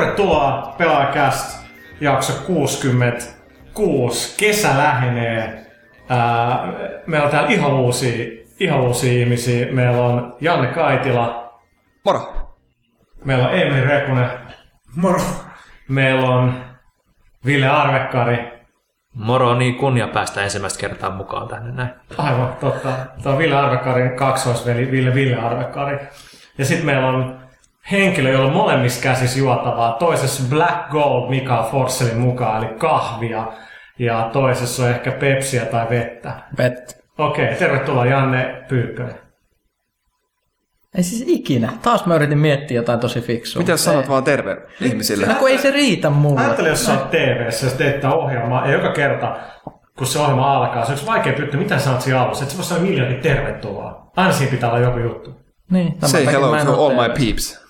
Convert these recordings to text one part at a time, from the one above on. Tervetuloa PelaaCast jakso 66. Kesä lähenee. Meillä on täällä ihan uusia ihmisiä. Meillä on Janne Kaitila. Moro. Meillä on Eemeli Rekunen. Moro. Meillä on Ville Arvekkari. Moro, niin kunnia päästä ensimmäistä kertaa mukaan tänne näin. Aivan, totta. Tämä on Ville Arvekkarin kaksoisveli, Ville Arvekkari. Ja sitten meillä on henkilö, jolla on molemmissa käsissä juotavaa. Toisessa Black Gold Mikael Forsellin mukaan, eli kahvia. Ja toisessa on ehkä pepsiä tai vettä. Vettä. Okei, tervetuloa Janne Pyrkkönen. Ei siis ikinä. Taas mä yritin miettiä jotain tosi fiksua. Mitä sanot vaan terve ihmisille? No kun ei se riitä mulle. Ajattele, jos sä oot TV:ssä ja teet tää ohjelmaa, ja joka kerta, kun se ohjelma alkaa, se on yksi vaikea pyytty, mitä sanot siinä alussa? Et se voi sanoa miljardin tervetuloa. Aina siinä pitää olla joku juttu. Niin. Say hello to all my peeps.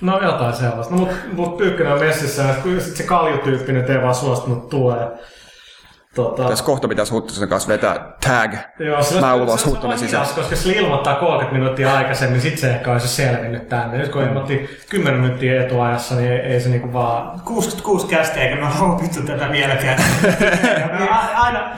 No jotain sellaista. No mut Pyykkönen on messissä, ja sit se kaljutyyppi nyt ei vaan suostunut tulee. Tässä kohta pitäisi Huttusen kanssa vetää tag. Joo, mä ulos Huttunen sisään. Koska se ilmoittaa 30 minuuttia aikaisemmin, sit se ehkä olisi selvinnyt tänne. Nyt kun ilmoitti 10 minuuttia etuajassa, niin ei se niinku vaan... 66 kästä, eikä me ole vittu tätä vieläkään.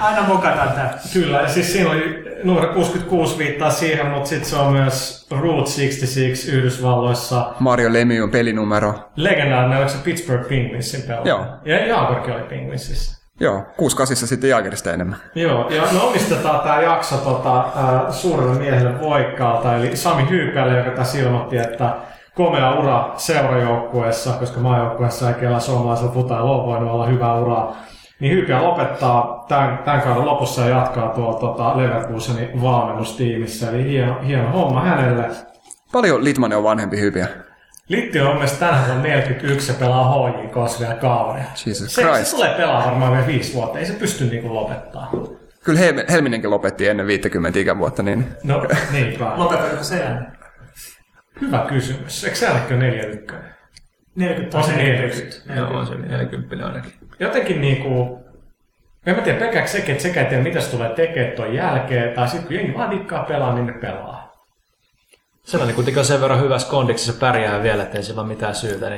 aina mokataan tää. Kyllä, ja siis siinä oli numero 66 viittaa siihen, mutta sit se on myös Route 66 Yhdysvalloissa. Mario Lemieux on pelinumero. Legendaarinen, oliko se Pittsburgh Penguinsin pelaaja? Joo. Ja Jaakorkin oli Penguinsissä. Joo, 6-8 sitten Jaagerista enemmän. Joo, ja me omistetaan tämä jakso suurelle miehelle Voikkaalta, eli Sami Hyypälle, joka tässä ilmoitti, että komea ura seurajoukkueessa, koska maajoukkueessa ei kelaa suomalaisella futailla on voinut olla hyvää uraa, niin Hyypä lopettaa tämän kauden lopussa ja jatkaa tuolla Leverkusenin valmennustiimissä, eli hieno homma hänelle. Paljon Litmanen on vanhempi Hyypiä? Litti on mielestäni tänään 41 ja pelaa HJKs vielä kauden. Se tulee pelaa varmaan vielä 5 vuotta, ei se pysty niinku lopettaa. Kyllä Helminenkin lopetti ennen 50 ikävuotta. Niin... No niinpä. Lopetatko se jälleen? Hyvä kysymys. Eikö se jälkeen 41? 40 on se 40. Joo, on se 40 ainakin. Jotenkin niinku... En mä tiedä, pelkääkö sekin, että sekä ei tiedä mitä se tulee tekemään tuon jälkeen, tai sitten kun jengi vaan dikkaa pelaa, niin ne pelaa. Sellainen kuitenkin on sen verran hyvässä kondiksessa pärjää vielä, ettei sillä ole mitään syytä.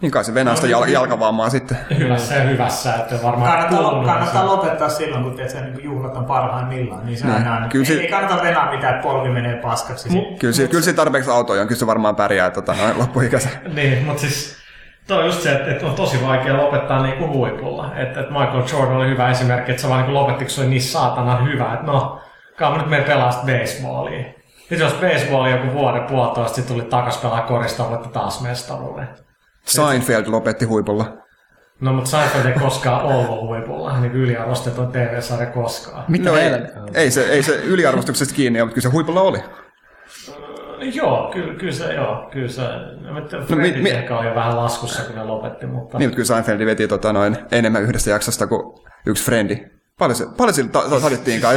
Niin kai se venää sitä jalkavammaa sitten. Hyvässä ja hyvässä. Että varmaan kannattaa lopettaa silloin, kun teet sen juhlat on parhaimmillaan. Niin se aina, ei kannata venää mitään, polvi menee paskaksi. Kyllä siinä tarpeeksi autoja on, kyllä se varmaan pärjää loppuikänsä. Niin, mutta siis toi on just se, että on tosi vaikea lopettaa niinku huipulla. Että Michael Jordan oli hyvä esimerkki, että se vaan lopettiko se oli niin saatanan hyvä, että no, kai nyt me pelaa sitä baseballia. Nyt jos baseball joku vuoden puolitoista, sitten tuli takas pelaa koristavalle taas mestaruuden. Seinfeld lopetti huipulla. No, mutta Seinfeld ei koskaan ollut huipulla, niin yliarvostettu TV-sarja koskaan. Mitä? No, ei se yliarvostuksesta kiinni, mutta kyllä se huipulla oli. Joo, kyllä se. Frendit ehkä oli jo vähän laskussa, kun ne lopetti, mutta... Niin, mutta kyllä Seinfeld veti enemmän yhdestä jaksosta kuin yksi frendi. Paljon sillä tarjottiinkaan?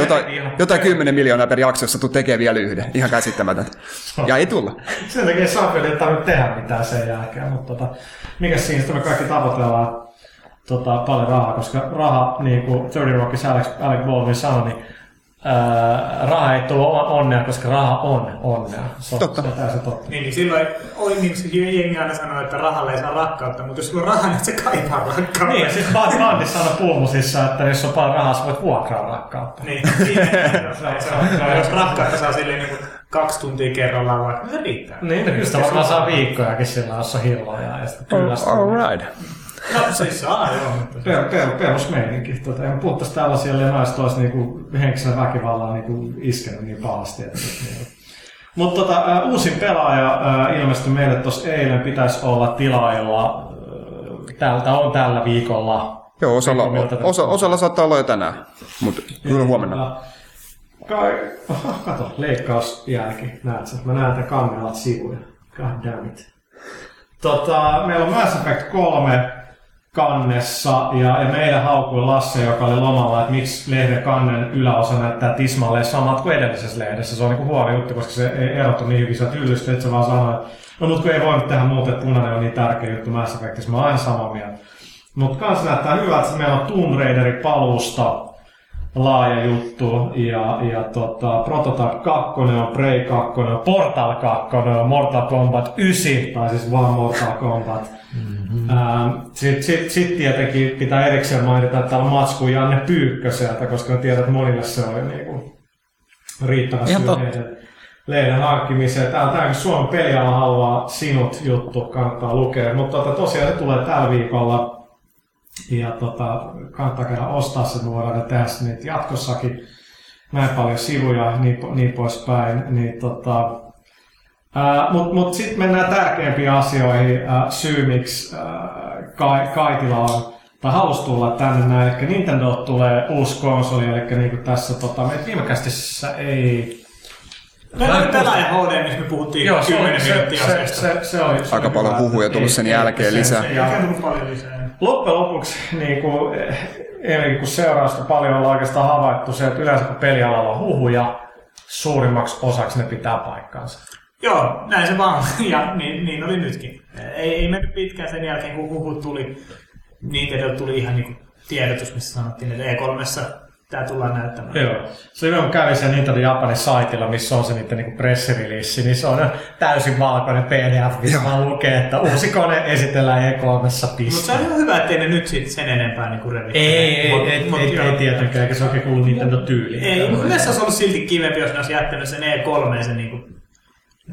Jotain 10 miljoonaa per jakso, jossa tulet tekemään vielä yhden. Ihan käsittämätöntä. Ja ei tulla. Sen takia Seinfeld ei tarvitse tehdä mitään sen jälkeen. Mutta mikä siinä sitten me kaikki tavoitellaan paljon rahaa, koska raha, niin kuin Third Rockissa Alec Baldwin sanoi, niin raha ei tule onnea, koska raha on onnea. Totta. Se on totta. Niin, silloin jengi aina sanoo, että rahalle ei saa rakkautta, mutta jos sulla on rahaa, niin se kaipaa rakkautta. Niin, ja sitten Bandissa aina puhumusissa, että jos on paljon rahaa, sä voit vuokraa rakkautta. Niin, jos rakkautta saa silleen niin 2 tuntia kerrallaan, vaikka se riittää. Niin, kyllä sitä varmaan saa viikkojakin sillä, jos on hilloja. All right. No siis saa, joo. Perusmeininki. En puhuttaisi tällaisia lenaista, olisi niinku henkisen väkivallan niinku iskenyt niin pahasti. Mutta uusin pelaaja ilmestyi meille tuossa eilen, pitäisi olla tilailla. Tältä on tällä viikolla. Joo, osalla saattaa olla jo tänään, mutta kyllä huomenna. Kato, leikkausjälki. Näet sä? Mä näen tämän kamerat sivuja. God damn it. Meillä on Mass Effect 3 kannessa, ja meidän haukui Lasse, joka oli lomalla, että miksi lehden kannen yläosa näyttää tismalleen samalta kuin edellisessä lehdessä. Se on niinku huono juttu, koska se ei erottu niin hyvin sieltä yllystä, että se vaan sanoi, että no mut kun ei voinut tehdä muuta, että punainen on niin tärkeä juttu Mass Effectissä, mä oon aina samaa mieltä. Mut kans näyttää hyvältä, että meillä on Tomb Raiderin paluusta, laaja juttu, ja Prototype 2 on, Prey 2 on, Portal 2 on, Mortal Kombat 9, tai siis vaan Mortal Kombat. Mm-hmm. Sitten tietenkin pitää erikseen mainita, että täällä on matsku Janne Pyykköseltä, koska tiedät, että monille se oli niinku riittävä syy leiden hankkimiseen. Täällä on tämäkin Suomen peliala haluaa sinut juttu, kannattaa lukea. Mutta tosiaan se tulee tällä viikolla. Ja kannattaa käydä ostaa sen, me voidaan tehdä niitä jatkossakin, näin paljon sivuja niin poispäin. Niin, mutta sitten mennään tärkeimpiin asioihin, syy miksi Kaitila on, tai halusi tulla tänne näin, eli Nintendo tulee uusi konsoli, eli niin kuin tässä meitä viimekästissä ei... Pelaaja HD, missä me puhuttiin 10 minuuttia asiasta. Aika paljon huhuja tullut sen jälkeen lisää. Loppujen lopuksi, kun seurausta paljon ollaan oikeastaan havaittu se, että yleensä kun pelialalla on huhuja, suurimmaksi osaksi ne pitää paikkaansa. Joo, näin se vaan. Ja niin oli nytkin. Ei mennyt pitkään sen jälkeen, kun huhut tuli. Nintendo tuli ihan tiedotus, missä sanottiin, että E3:ssa tämä tullaan näyttämään. Joo. Se hyvä, kun kävi se Nintendo Japanin saitilla, missä on se niiden pressireleassi, niin se on täysin valkoinen PDF, missä vaan lukee, että uusi kone esitellään E3:ssa piste. Mutta se on hyvä, ettei ne nyt siitä sen enempää revittää. Ei tietenkään, eikä se oikein kuulu Nintendo tyyliin. Ei, mutta yleensä olisi ollut silti kivempi, jos ne olisi jättänyt sen E3 sen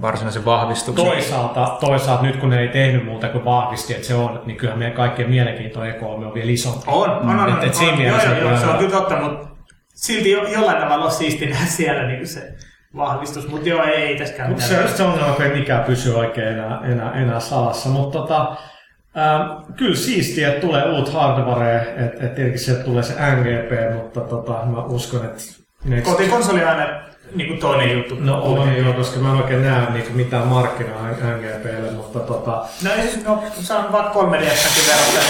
varsinaisen vahvistuksen. Toisaalta nyt kun ne ei tehnyt muuta kuin vahvisti, että se on, niin kyllähän meidän kaikkien mielenkiinto E3 on vielä isompi. On, se on kyllä totta, mutta silti jollain tavalla on siisti nähdä siellä se vahvistus, mutta joo, ei täskään mitään. Se on ongelma, kun ei mikään pysy oikein enää salassa, mutta kyllä siistiä, että tulee uut hardwarea, että tietenkin sieltä tulee se NGP, mutta mä uskon, että... Kotikonsoli aina... toinen juttu. No on, koska mä en oikein näe mitään markkinaa NGP:lle, mutta No ei siis, sanon vaan 3DS:nkin verran.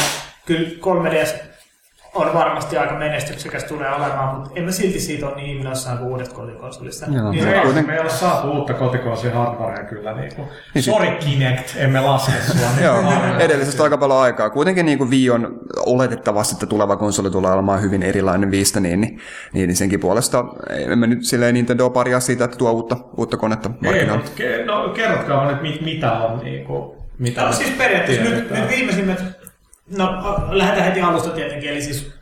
Kyllä 3DS on varmasti aika menestyksekäs tulee olemaan, mutta en mä silti siitä ole niin innoissaan kuin uudet kotikonsolista. No, me ei ole saatu uutta kotikonsolin hardwarea kyllä. Sorry Kinect, emme laske sua. Joo, edellisestä aika paljon aikaa. Kuitenkin Wii on oletettavasti, että tuleva konsoli tulee olemaan hyvin erilainen Wiistä, niin senkin puolesta emme nyt silleen Nintendo paria siitä, että tuo uutta konetta markkinoille. No kerrotkaa vaan, että mitä on. No siis periaatteessa nyt viimeisimmät... No, lähdetään heti alusta tietenkin, eli siis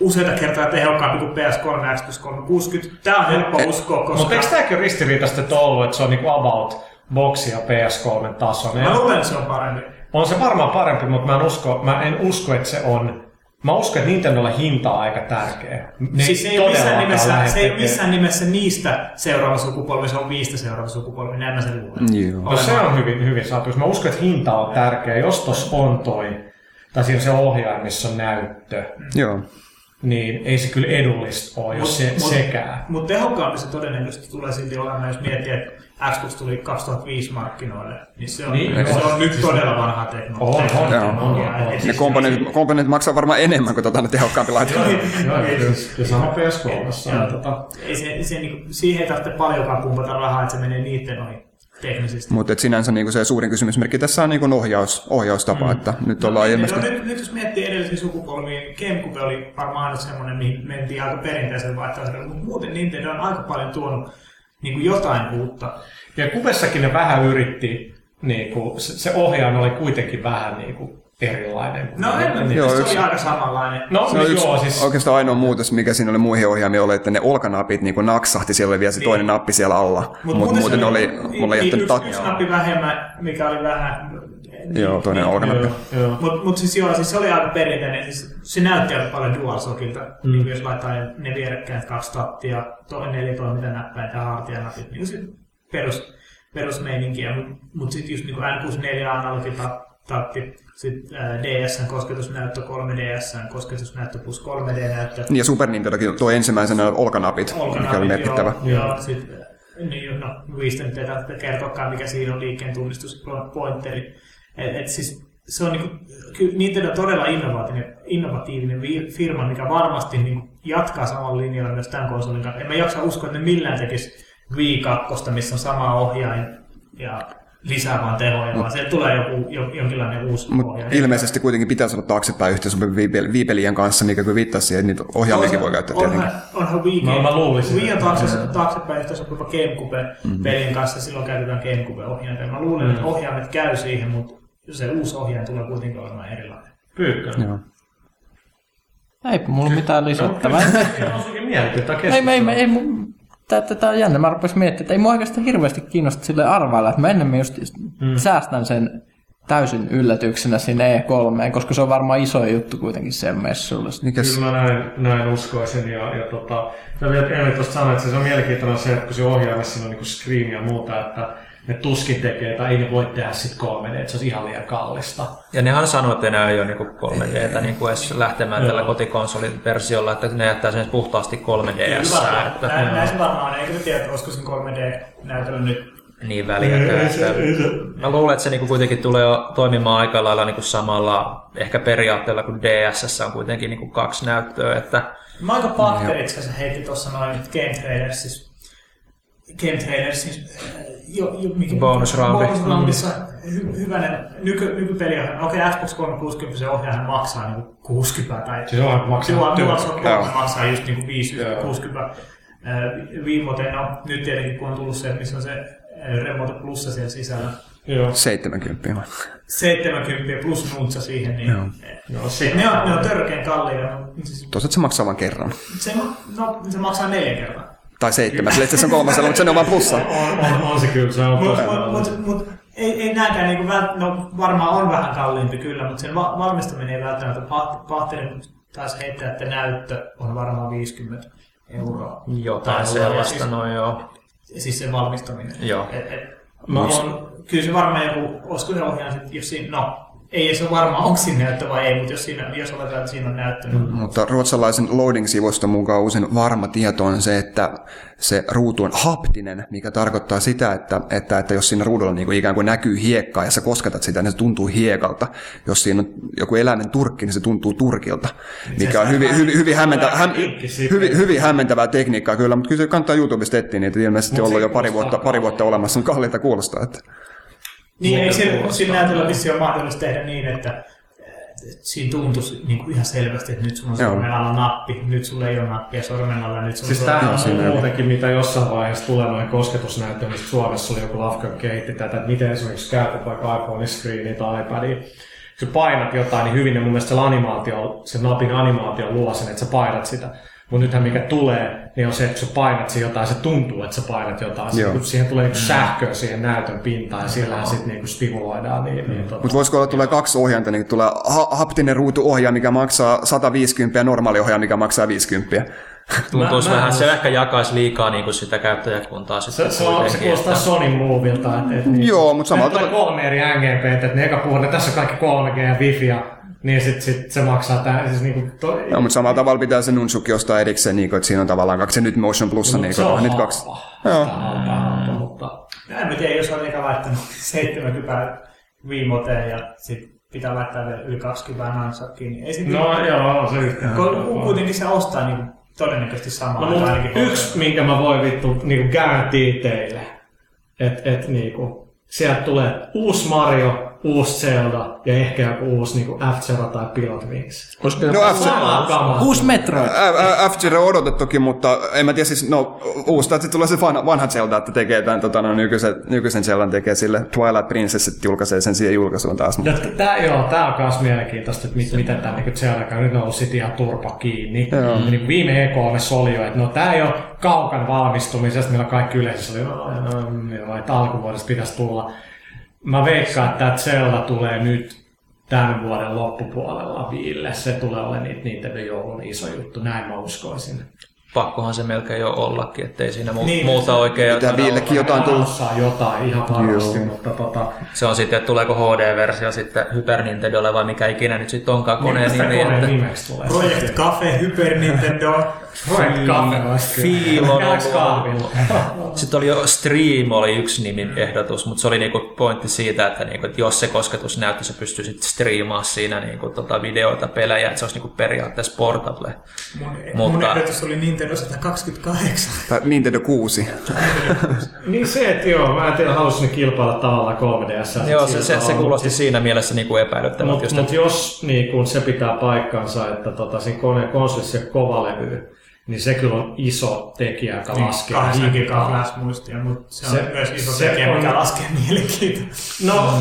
useita kertaa tehokkaampi kuin PS3 X360. Tämä on helppo uskoa, koska... Mutta eikö tämäkin ole ristiriitaista ollut, että se on about boxia PS3 tasoinen? Mä luulen, että se on parempi. On se varmaan parempi, mutta mä en usko, että se on... Mä uskon, että Nintendolla hinta on aika tärkeä. Siis se ei missään nimessä niistä seuraava sukupolvi, se on viistä seuraava sukupolvi, näin mä sen luulen. No, se on hyvin saatu. Mä uskon, että hinta on tärkeä, jos tossa on toi... Tai siinä se ohjain, missä on näyttö, niin ei se kyllä edullista ole, jos sekään. Mutta tehokkaampi se todennäköisesti tulee silti olemaan, jos miettii, että Xbox tuli 2005 markkinoille, niin se on nyt todella vanha teknologia. Ne komponentit maksaa varmaan enemmän kuin tehokkaampi laite. Ja sama PS3. Siihen ei tarvitse paljonkaan pumpata rahaa, että se menee niiden ohi. Mutta sinänsä se suurin kysymysmerkki tässä on ohjaustapa, että nyt ollaan ilmeisesti... Nyt jos miettii edellisiä sukupolvia, GameCube oli varmaan semmoinen, mihin mentiin aika perinteisen vaihtoehdolla, mutta muuten Nintendo on aika paljon tuonut jotain uutta. Ja Cubessakin ne vähän yritti, se ohjaan oli kuitenkin vähän erilainen. Se oli aika samanlainen. Oikeastaan ainoa muutos, mikä siinä oli muihin ohjaimiin, oli, että ne olkanapit naksahti, siellä oli vielä se toinen nappi siellä alla. Mutta muuten oli jättänyt takia. Yksi nappi vähemmän, mikä oli vähän... Joo, toinen olkanappi. Mutta se oli aika perinteinen. Se näytti aika paljon DualShockilta, jos laittaa ne vierekkäin 2 tattia, toinen 4 toimintanäppäin ja hartianapit. Perusmeininkiä, mutta sitten just N64-analogita, sitten DS:n kosketusnäyttö, 3DS:n kosketusnäyttö plus 3D-näyttö. Ja Super Nintendokin tuo ensimmäisenä olkanapit mikä oli merkittävä. Joo, sitten Wiistä nyt ei tarvitse kertoakaan, mikä siinä on liikkeen tunnistus pointeri. Siis se on Nintendo todella innovatiivinen firma, mikä varmasti jatkaa samalla linjalla myös tämän konsolin kanssa. En mä jaksa uskoa, että ne millään tekisi Wii 2, missä on sama ohjain ja lisäämään tehoja, vaan sieltä tulee jonkinlainen uusi ohja. Ilmeisesti kuitenkin pitäisi olla taaksepäin yhteensä viipelien kanssa, mikä kun viittasi siihen, että niitä ohjaamiakin voi käyttää tietenkin. Onhan Wii on taaksepäin yhteensä jopa GameCube-pelien kanssa, silloin käytetään GameCube-ohjainta. Mä luulen, että ohjaimet käy siihen, mutta se uusi ohjaaja tulee kuitenkin olemaan erilainen. Pyykkönen. Ei mulla mitään lisättävää. Tämä on jännä. Mä rupesin miettimään, että ei mua oikeastaan hirveästi kiinnosta silleen arvailla, että mä ennemmin just säästän sen täysin yllätyksenä sinne E3, koska se on varmaan iso juttu kuitenkin sen messulle. Kyllä mä näin uskoisin. Mä vielä ennen tuosta sanoa, että se on mielenkiintoinen se, että kun se ohjaamassa siinä on niin screen ja muuta, että ne tuskin tekee, tai ei ne voi tehdä sit 3D, että se on ihan liian kallista. Ja nehän sanoo, että ne ei ole niinku 3D:tä niinku edes lähtemään tällä kotikonsoliversiolla, että ne jättää sen puhtaasti 3D:ssä. Että näissä varmaan, eikö tiedä, että olisiko sen 3D-näytöllä nyt niin väliäkään. Mä luulen, että se niinku kuitenkin tulee toimimaan aika lailla niinku samalla ehkä periaatteella, kun DS:ssä on kuitenkin niinku 2 näyttöä. Että mä aika patteriksi sä heitti tuossa noin Game Trailers, siis bonusroundissa hyvänen nykypeliä. Okei, Xbox 360 ohjaaja maksaa niinku 60 tai siis on maksaa just niinku 560. Viimoteen on nyt tietenkin kun on tullut se, missä on se Remote Plussa siellä sisällä. Joo. 70 plus nuntsa siihen, niin ne on törkeän kalliita. Toisaalta se maksaa vain kerran. Se maksaa 4 kerran. Tai 7, sillä itse asiassa on 3, mutta se on vaan plussa. On se kyllä, se on toisella. Mutta ei nääkään, niin varmaan on vähän kalliimpi kyllä, mutta sen valmistaminen ei välttämättä pahterin taas heittää, että näyttö on varmaan 50 euroa. Jotain sellaista, siis, no joo. Siis sen valmistaminen. Joo. Kyllä se varmaan joku, olisiko se ohjaan sitten, jos siinä, ei se ole varmaan, onko siinä näyttö vai ei, mutta jos oletetaan, että siinä on näyttö. Mutta ruotsalaisen loading-sivuston mukaan usein varma tieto on se, että se ruutu on haptinen, mikä tarkoittaa sitä, että jos siinä ruudulla niin kuin ikään kuin näkyy hiekkaa ja sä kosketat sitä, niin se tuntuu hiekalta. Jos siinä on joku eläimen turkki, niin se tuntuu turkilta, mikä on hyvin hämmentävää tekniikkaa kyllä, mutta kyllä se kannattaa YouTubesta etsiä, niin ilmeisesti ollut jo pari vuotta olemassa, mutta kalliita kuulostaa, että niin, ei sillä näytöllä vissi ole mahdollista tehdä niin, että siinä tuntuisi niin ihan selvästi, että nyt sulla on sormenalla nappi, nyt sulla ei ole nappia sormenalla. Nyt siis tämä on muutenkin, mitä jossain vaiheessa tulee noin kosketusnäyttö, mistä Suomessa oli joku lafka kehitti tätä, että miten esimerkiksi käytät vaikka iPhone screeni tai iPadia. Kun painat jotain, niin hyvin ja mun mielestä se napin animaatio luo sen, että sä painat sitä. Mutta nythän mikä tulee, niin on se, että kun sä painat jotain, se tuntuu, että sä painat jotain. Siihen tulee sähköä siihen näytön pintaan ja sillähän sitten niinku stimuloidaan. Mutta voisiko olla, että tulee 2 ohjainta, niin tulee haptinen ruutuohjaaja, mikä maksaa 150 ja normaali ohjaaja, mikä maksaa 50. Tuntuisi vähän, se ehkä jakaisi liikaa niinku sitä käyttäjäkuntaa. Se kuulostaa Sony Movilta. Joo, mutta samalta tulee 3 eri NGP:tä, että ne eka puhuu, tässä on kaikki 3G ja Wifi ja niin sitten se maksaa tähän. Siis niinku no, mutta samalla tavalla pitää se nunsuki ostaa erikseen, niin kuin, että siinä on tavallaan 2 nyt Motion Plussa. No, niin se on nyt 2. Joo. Mutta en tiedä, jos on eikä laittanut 70 Wiimoteen ja sitten pitää laittaa vielä yli 20 nansakkiin. Niin no joo, se yhtään. Kuitenkin se ostaa niin todennäköisesti samaa. No, yksi, minkä mä voin niin garantiin teille, että niinku, sieltä tulee uusi Mario, uusi Zelda ja ehkä joku uusi niin F-Zero tai Pilot Wings. Uusi Metroid. F-Zero odotettu toki, mutta en mä tiedä siis, uusi, tai sitten tulee se vanha Zelda, että tekee tämän nykyisen Zeldan tekee sille. Twilight Princess julkaisee sen siihen julkaisuun taas. Tää on myös mielenkiintoista, että miten tämä niin Zelda käy. Nyt on ollut sitten ihan turpa kiinni. Niin viime E3 oli jo, että tää ei ole kaukan valmistumisesta, millä kaikki yleisössä oli, että alkuvuodesta pitäisi tulla. Mä veikkaan, että tämä Zelda tulee nyt tämän vuoden loppupuolella Viille. Se tulee olemaan niiden joulun iso juttu, näin mä uskoisin. Pakkohan se melkein jo ollakin, ettei siinä muuta oikein. Mitä Viillekin jotain tullut. Jotain ihan varmasti, mutta se on sitten, että tuleeko HD-versio sitten Hyper Nintendolle vai mikä ikinä nyt sitten onkaan koneen nimeksi. Project Cafe Hyper Nintendo. Sitten oli jo Stream, oli yksi nimin ehdotus, mutta se oli niinku pointti siitä, että niinku, et jos se kosketus näyttö, se pystyy sitten striimaamaan siinä niinku, videoita, pelejä, että se olisi niinku periaatteessa portable. Mun ehdotus oli Nintendo 128. Tai Nintendo 6. Niin se, että joo, mä en tiedä, halusin kilpailla tavalla 3DS. Joo, se kuulosti siinä mielessä niinku epäilyttävältä. Mutta jos niinku, se pitää paikkansa, että siinä konsolissa ei ole kovalevy, niin se kyllä on iso tekijä, joka laskee. 8 gigaa flash-muistia, mutta se on myös iso tekijä, mikä laskee mielenkiintoa.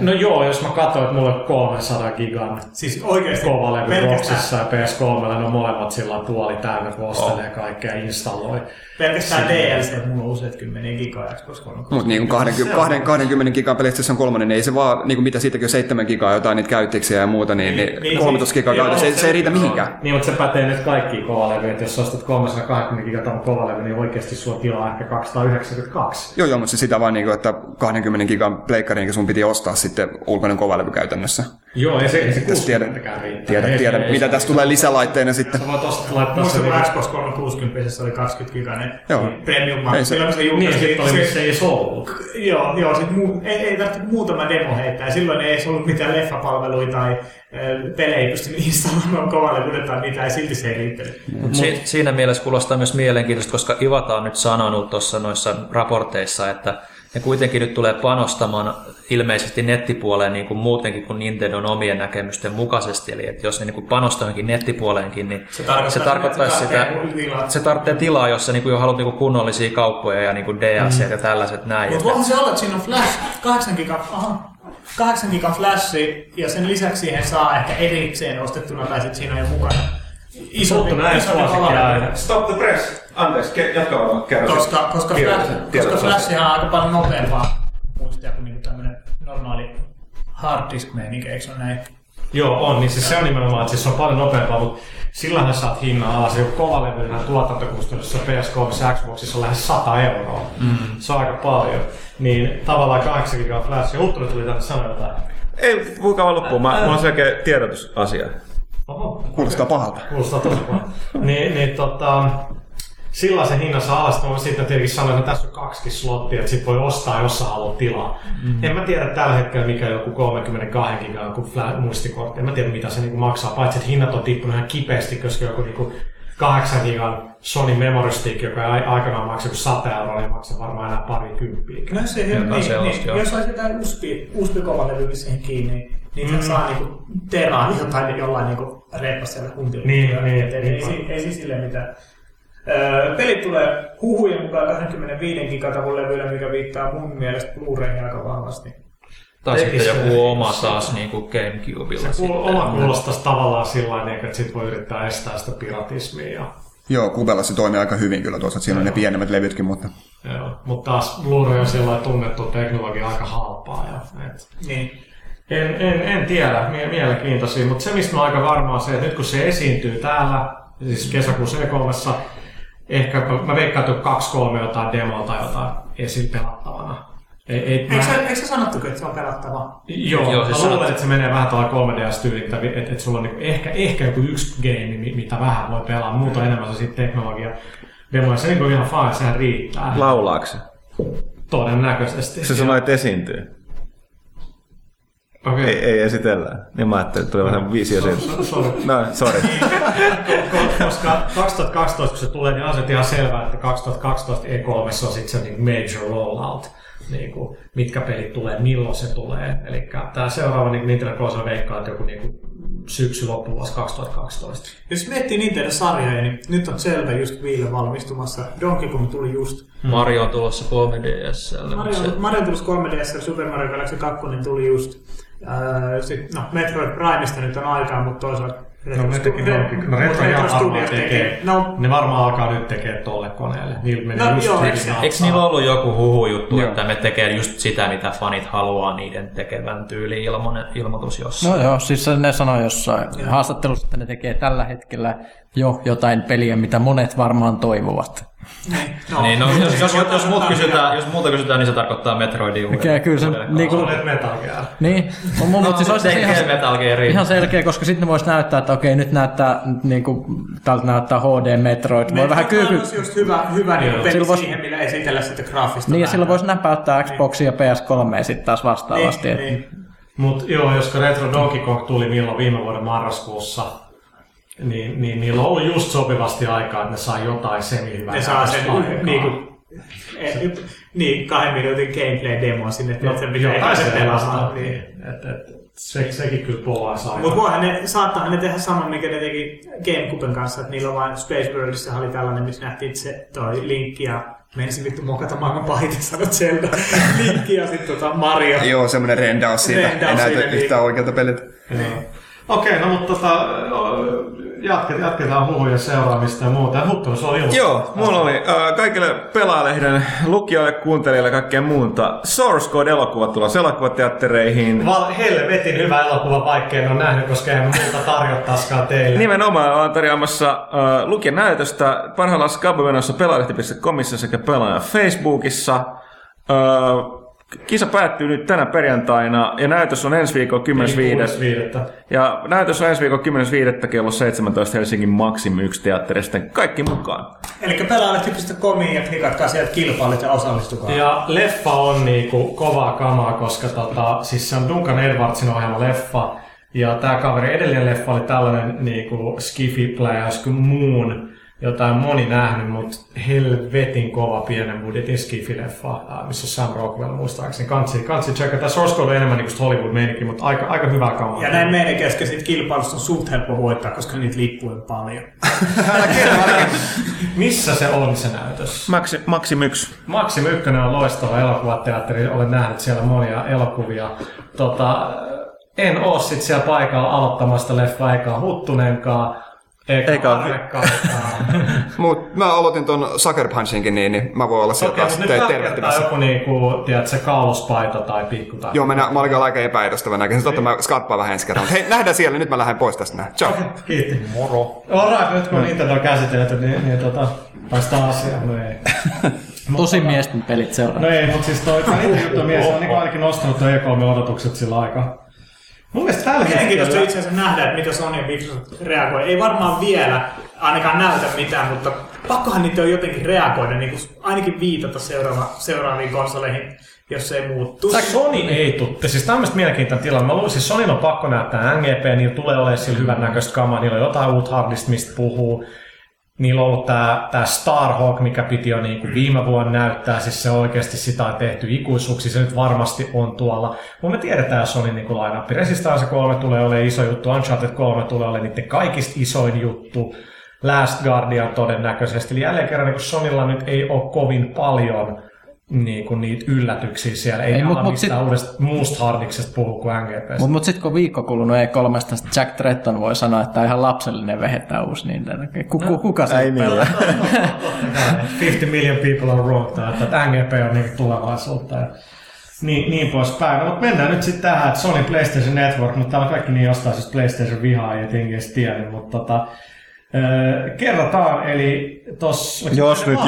No joo, jos mä katsoin, että mulla on 300 gigan siis kovalevy boksissa ja PS3, no molemmat sillä tuoli täynnä, kun ostelee kaikkea ja installoi. Pelkästään DLC, mulla on useat 10 gigajaksi, koska on... Mutta niin 20 gigan pelistä, jos on kolmannen, ei se vaan, niin mitä siitäkin on 7 gigaa jotain niitä käyttiksiä ja muuta, niin 13 gigaa käytössä, se ei riitä mihinkään. Niin, mutta se pätee nyt kaikkiin kovalevyyn. Jos ostat 380 gigaton kovalevy, niin oikeasti sulla tilaa ehkä 292. Joo, mutta se sitä vaan, että 20 gigan pleikkariin sun piti ostaa sitten ulkoinen kovalevy käytännössä. Joo, ei se 60-kään riittää. Tiedä, mitä tässä tulee lisälaitteena sitten. Sä voit laittaa se... Muistan, Xbox 360 oli 20 giganen premium. Ei se. Niin, se ei se ollut. Joo, ei tarvitse muutama demo heittää. Silloin ei ollut mitään leffapalveluja tai pelejä ei pystynyt installoimaan kovalevylle tai mitään, silti se ei riittänyt. Siinä mielessä kuulostaa myös mielenkiintoista, koska Ivata on nyt sanonut tuossa noissa raporteissa, että ne kuitenkin nyt tulee panostamaan ilmeisesti nettipuoleen niin kuin muutenkin kuin Nintendon omien näkemysten mukaisesti. Eli että jos ne niin panostaa johonkin nettipuoleenkin, niin se tarvitsee tilaa, jos sä niin kuin jo haluat niin kuin kunnollisia kauppoja ja niin kuin DLC ja tällaiset näin. Mutta voihan se olla, että siinä on Flash 8 giga. 8 giga flashia ja sen lisäksi siihen saa ehkä erikseen ostettuna tai sitten siinä on jo mukana. Isolta näin suosikia. Stop the press. Anteeksi, jatka vaan kerran. Koska flashihan on aika paljon nopeampaa muistia kuin niinku tämmönen normaali hard disk meininki, eikö se ole näin? Joo, on. Niin siis se on nimenomaan, että siis se on paljon nopeampaa, mutta sillähän saat hinnan alas. Joku kovalevyllä tuotantokustannuksessa PS3 ja Xboxissa on lähes 100 €. Se on aika paljon. Niin tavallaan 8 giga flash. Ja Ultron tuli tänne sanoa jotain. Ei, puhukaan loppuun. Mulla on selkeä tiedotusasia. Oho, kuulostaa pahalta. Kuulostaa tosi pahalta. Sillä se hinnassa alasta on sitten tietenkin sanoin, että tässä on 2 slottia, että sit voi ostaa, jos sä haluat tilaa. En mä tiedä tällä hetkellä, mikä joku 32 giga joku muistikortti. En mä tiedä, mitä se niinku maksaa, paitsi että hinnat on tippunut ihan kipeästi, koska joku niinku 8 gigan Sony Memory Stick, joka aikanaan maksaa joku 100 €, niin maksaa varmaan enää pari kymppiä. No se niin, jos olisi jotain USB-kovalevyä siihen kiinni, niitä saa niinku teraa jotain jollain niinku reipassa siellä kuntilla. Ei siis silleen mitään. Pelit tulee huhujen mukaan 25 gigatavun levyllä, mikä viittaa mun mielestä Blu-rayin aika vahvasti. Tai sitten joku oma taas niinku GameCubella. Se oma kuulostaisi tavallaan sillä tavalla, että sit voi yrittää estää sitä piratismia. Joo, Kubella se toimii aika hyvin kyllä tuossa, että siinä on ne pienemmät levytkin, mutta... Joo, mutta taas Blu-ray on sillä tunnettu teknologia aika halpaa. Ja, niin. En tiedä, mielenkiintoisia, mutta se mistä on aika varmaa se, että nyt kun se esiintyy täällä, siis kesäkuussa E3:ssa, ehkä mä veikkaan, että 2-3 jotain demoa tai jotain esiin pelattavana. Eikö sä sanottukin, että se on pelattava? Joo, mä luulen, että se menee vähän tuolla 3DS-tyylin, että sulla on ehkä joku yksi game, mitä vähän voi pelaa, muuta enemmän se siitä teknologia-demoja. Se on ihan fine, sehän riittää. Laulaako se? Todennäköisesti. Se sanoi, että esiintyy. Okay. Ei esitellään. Niin mä ajattelin, että tulee vähän viisi osin. Sori. Koska 2012, kun se tulee, niin on ihan selvää, että 2012 E3 on sitten se niin major rollout. Niin kuin, mitkä pelit tulee, milloin se tulee. Eli tämä seuraava niin Nintendo konsoli veikkaa, että joku niin syksy loppuvuosi 2012. Jos miettii Nintendo-sarjoja, niin nyt on selvä just Viille valmistumassa. Donkey Kong tuli just. Mario on tulossa 3DS:lle. Mario on tulossa 3DS:lle, Super Mario Galaxy 2 niin tuli just. Metroid Primeista nyt on aikaa, mutta toisaalta Retro Studio tekee. Ne varmaan alkaa nyt tekee tolle koneelle. Eikö niillä ollut joku huhujuttu, että me tekee just sitä, mitä fanit haluaa niiden tekevän tyyli ilmoitus jossain? No joo, siis ne sanoi jossain haastattelussa, että ne tekee tällä hetkellä jo jotain peliä, mitä monet varmaan toivovat. No. Niin, no, jos muuta kysytään, niin se tarkoittaa Metroidia uudelleen. Kyllä se niinku Metal Gear. Niin, on mun mielestä no, siis ihan selkeä, koska sitten voisi näyttää, että okei, nyt näyttää niinku tältä näyttää HD Metroid. Voi vähän kyyky. Se on just hyvä niin siihen millä esitellä sitten graafista. Niin, silloin voisi näpäyttää Xboxia ja PS3 sitten taas vastaavasti. Mut joo, jos Retro Donkey Kong tuli milloin viime vuoden marraskuussa, niin niillä on ollut just sopivasti aikaa, että ne saa jotain semi-hyvää. Ne saa sen niin 2 minuutin gameplay-demoa sinne, että ne pitää epäisetellä. Sekin kyllä polaa saa. Mutta saattaahan ne tehdä saman, mikä ne teki GameCuben kanssa, että niillä on vain Space Worldissa oli tällainen, missä nähtiin se toi Link ja menisin vittu mokata maailman pahiten sanot sieltä Linkki ja sitten Mario. Joo, semmoinen rendaus siitä. Ei näytä yhtään oikealta peliltä. Okei, no mutta jatketaan huhujen seuraamista ja muuta. Mutta se oli ilmoista. Joo, mulla oli kaikille Pelaalehden lukijoille, kuuntelijoille ja kaikkea muuta. Source Code-elokuva tulossa elokuvateattereihin. Helvetin hyvä elokuva, vaikka en ole nähnyt, koska en muuta tarjottaisikaan teille. Nimenomaan olen tarjoamassa lukijan näytöstä parhaillaan skabamenossa pelaalehti.comissa sekä pelaajan Facebookissa. Kisa päättyy nyt tänä perjantaina ja näytös on ensi viikolla 10.5. Ja näytös on ensi viikolla 10.5. kello 17 Helsingin Maxim 1 teatterista. Kaikki mukaan. Elikkä pelaalehti.comiin ja klikatkaa sieltä kilpailut ja osallistukaa. Ja leffa on niinku kovaa kamaa, koska siis se on Duncan Edwardsin ohjelma leffa. Ja tää kaveri edellinen leffa oli tällainen niinku skifi-pläjäys kuin Moon. Jota on moni nähnyt, mutta helvetin kova pienen budjetin skifi-leffa, missä Sam Rockwell muistaakseni. Kansi tsekata. Source Code on enemmän niin kuin Hollywood-meininki, mutta aika hyvää kamaa. Ja näin meidän kesken siitä kilpailusta on suht helppo voittaa, koska niitä lippuja on paljon. Missä se on se näytös? Maxim 1. Maxim 1 on loistava elokuvateatteri. Olen nähnyt siellä monia elokuvia. En oo sit siellä paikalla aloittamasta leffaa eikä huttunenkaan. Mut mä aloitin ton Sucker Punchinkin, niin mä voin olla siellä taas tervehtimässä. Joku niinku, tiedätkö, kauluspaita tai pikku tai... Joo, mä olin aika epäedustavana näköinen. Totta mä skarppaan vähän ensi kerran. Hei, nähdään siellä, nyt mä lähden pois tästä näin. Ciao. Kiitti. Moro. Alright, nyt kun niitä on käsitelty, niin paistaa asiaa. No ei. Tosi miesten pelit seuraa. No ei, mut siis toi juttu mies on niinku ainakin nostanut toi E3-odotukset sillä aikaa. Mun mielestä tällä mielenkiintoista itse asiassa nähdä, että mitä Sony ja Microsoft reagoi. Ei varmaan vielä ainakaan näytä mitään, mutta pakkohan niitä on jotenkin reagoida, niin ainakin viitata seuraaviin konsoleihin, jos se ei muuttu. Sony ei tule. Siis tämmöistä mielenkiintoinen tilanne. Mä luulen, siis Sony on pakko näyttää NGP, niillä tulee olemaan sillä hyvännäköistä kamaa, niillä on jotain uutta hardista, mistä puhuu. Niillä on ollut tää Starhawk, mikä piti jo niinku viime vuonna näyttää, siis se oikeasti sitä on tehty ikuisuuksi, se nyt varmasti on tuolla. Mutta me tiedetään, jos oli niinku line-up. Resistance 3 tulee olemaan iso juttu, Uncharted 3 tulee olemaan niiden kaikista isoin juttu, Last Guardian todennäköisesti. Eli jälleen kerran niinku Sonilla nyt ei ole kovin paljon niinku niitä yllätyksiä siellä, ei ala mistään muusta hardiksesta puhu kuin NGP:stä. Mutta sitten kun viikko kulunut E3, Jack Tretton voi sanoa, että ihan lapsellinen vehettä uusi Nintendo. Kuka se pelaa? 50 million people are wrong, että NGP on niinku tulevaisuutta ja niin poispäin. Mutta mennään nyt sitten tähän, että Sony PlayStation Network, mutta täällä on kaikki niin jostain siis PlayStation vihaa, ei tietenkin edes tiennyt, mutta kerrotaan, eli tossa... Jos nyt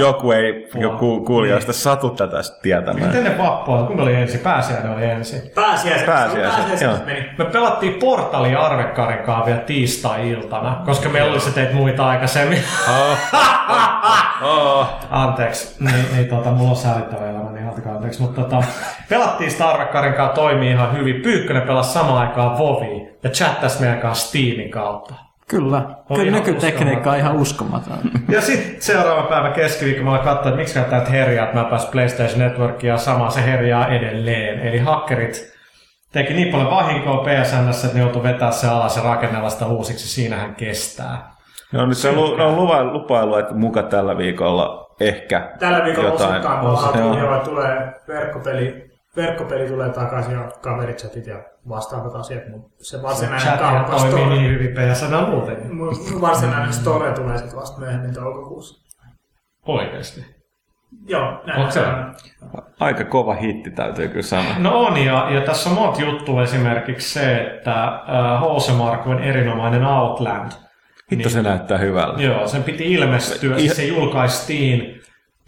joku kuulijasta satu tätä tietämään. Miten ne vappua? Kun oli ensin? Pääsiäinen oli ensin. Pääsiäiset meni. Me pelattiin Portalia Arvekkarin kanssa vielä tiistai-iltana, koska meillä oli se teitä muita aikaisemmin. Anteeksi. Mulla on säälittävä elämä, niin antakaa anteeksi. Mutta pelattiin sitä Arvekkarin kanssa, toimii ihan hyvin. Pyykkönen pelasi samaan aikaan Vovia ja chattasi meidän kanssa Steamin kautta. Kyllä nykytekniikka on ihan uskomaton. Ja sitten seuraava päivä keskiviikko mä olen katsoa, että miksi näyttää, että herjaa, että mä pääsin PlayStation Networkiin ja samaa se herjaa edelleen. Eli hakkerit teki niin paljon vahinkoa PSN:ssä, että ne joutuu vetää se alas ja rakennella sitä uusiksi. Siinähän kestää. No nyt se on lupailu, että muka tällä viikolla ehkä tällä viikolla jotain. Tällä viikolla tulee verkkopeli tulee takaisin ja kaverichatit ja vastaavat asiat, mutta se varsinainen kauppa toimii niin hyvin PSN muutenkin. Varsinainen store tulee sitten vasta myöhemmin toukokuussa. Oikeasti? Joo. Näin se on. Aika kova hitti täytyy kyllä sanoa. No on, ja tässä on muut juttu esimerkiksi se, että Housemarquen erinomainen Outland Hitto, se näyttää hyvältä. Joo, sen piti ilmestyä. Se julkaistiin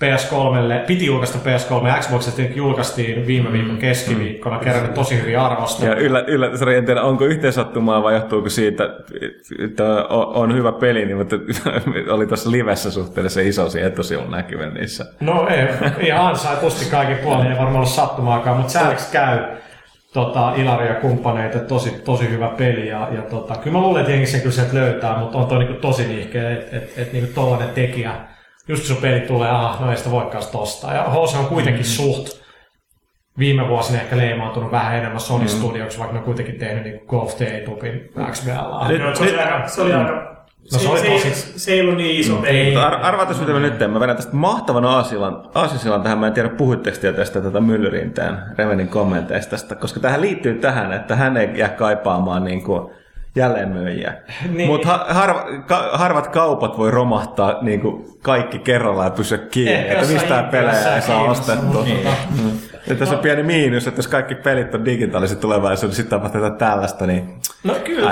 PS3, piti julkaista PS3, Xboxista julkaistiin viime viikon keskiviikkona, kerännyt tosi hyvin arvosta. Ja yllätys, en tiedä, onko yhteen sattumaa vai johtuuko siitä, että on hyvä peli, niin, mutta oli tuossa livessä suhteellisen iso siihen etosivun näkyminen niissä. No ei, ihan ansaitusti kaikki puolin, ei varmaan ollut sattumaakaan, mutta säännöksi käy. Ilaria kumppaneita, tosi hyvä peli ja kyllä mä luulen, että jengi sen kyllä sieltä löytää, mutta on toi niinku tosi liikkeä, että niinku tollainen tekijä, just kun sun peli tulee, no ei sitä voikaan sitä ostaa. Ja HC on kuitenkin suht viime vuosina ehkä leimaantunut vähän enemmän Sony Studioksi, vaikka ne on kuitenkin tehnyt niinku Golf Day-tubin XBLA. Se oli aika... No, se ei ollut niin iso. Arvaatais mitä mä nyt teen. Mä vedän tästä mahtavan aasiasilan tähän. Mä en tiedä, puhuitteko te tästä Myllyrintään Revenin kommenteista tästä, koska tähän liittyy tähän, että hän ei jää kaipaamaan niin kuin jälleenmyyjiä. Niin. Mutta harvat kaupat voi romahtaa niin kuin kaikki kerrallaan ja pysyä kiinni, että mistään pelejä ei saa ostettua. Ja tässä on pieni miinus, että jos kaikki pelit on digitaaliset tulevaisuudessa, sitten tapahtuu tällaista, niin... No kyllä,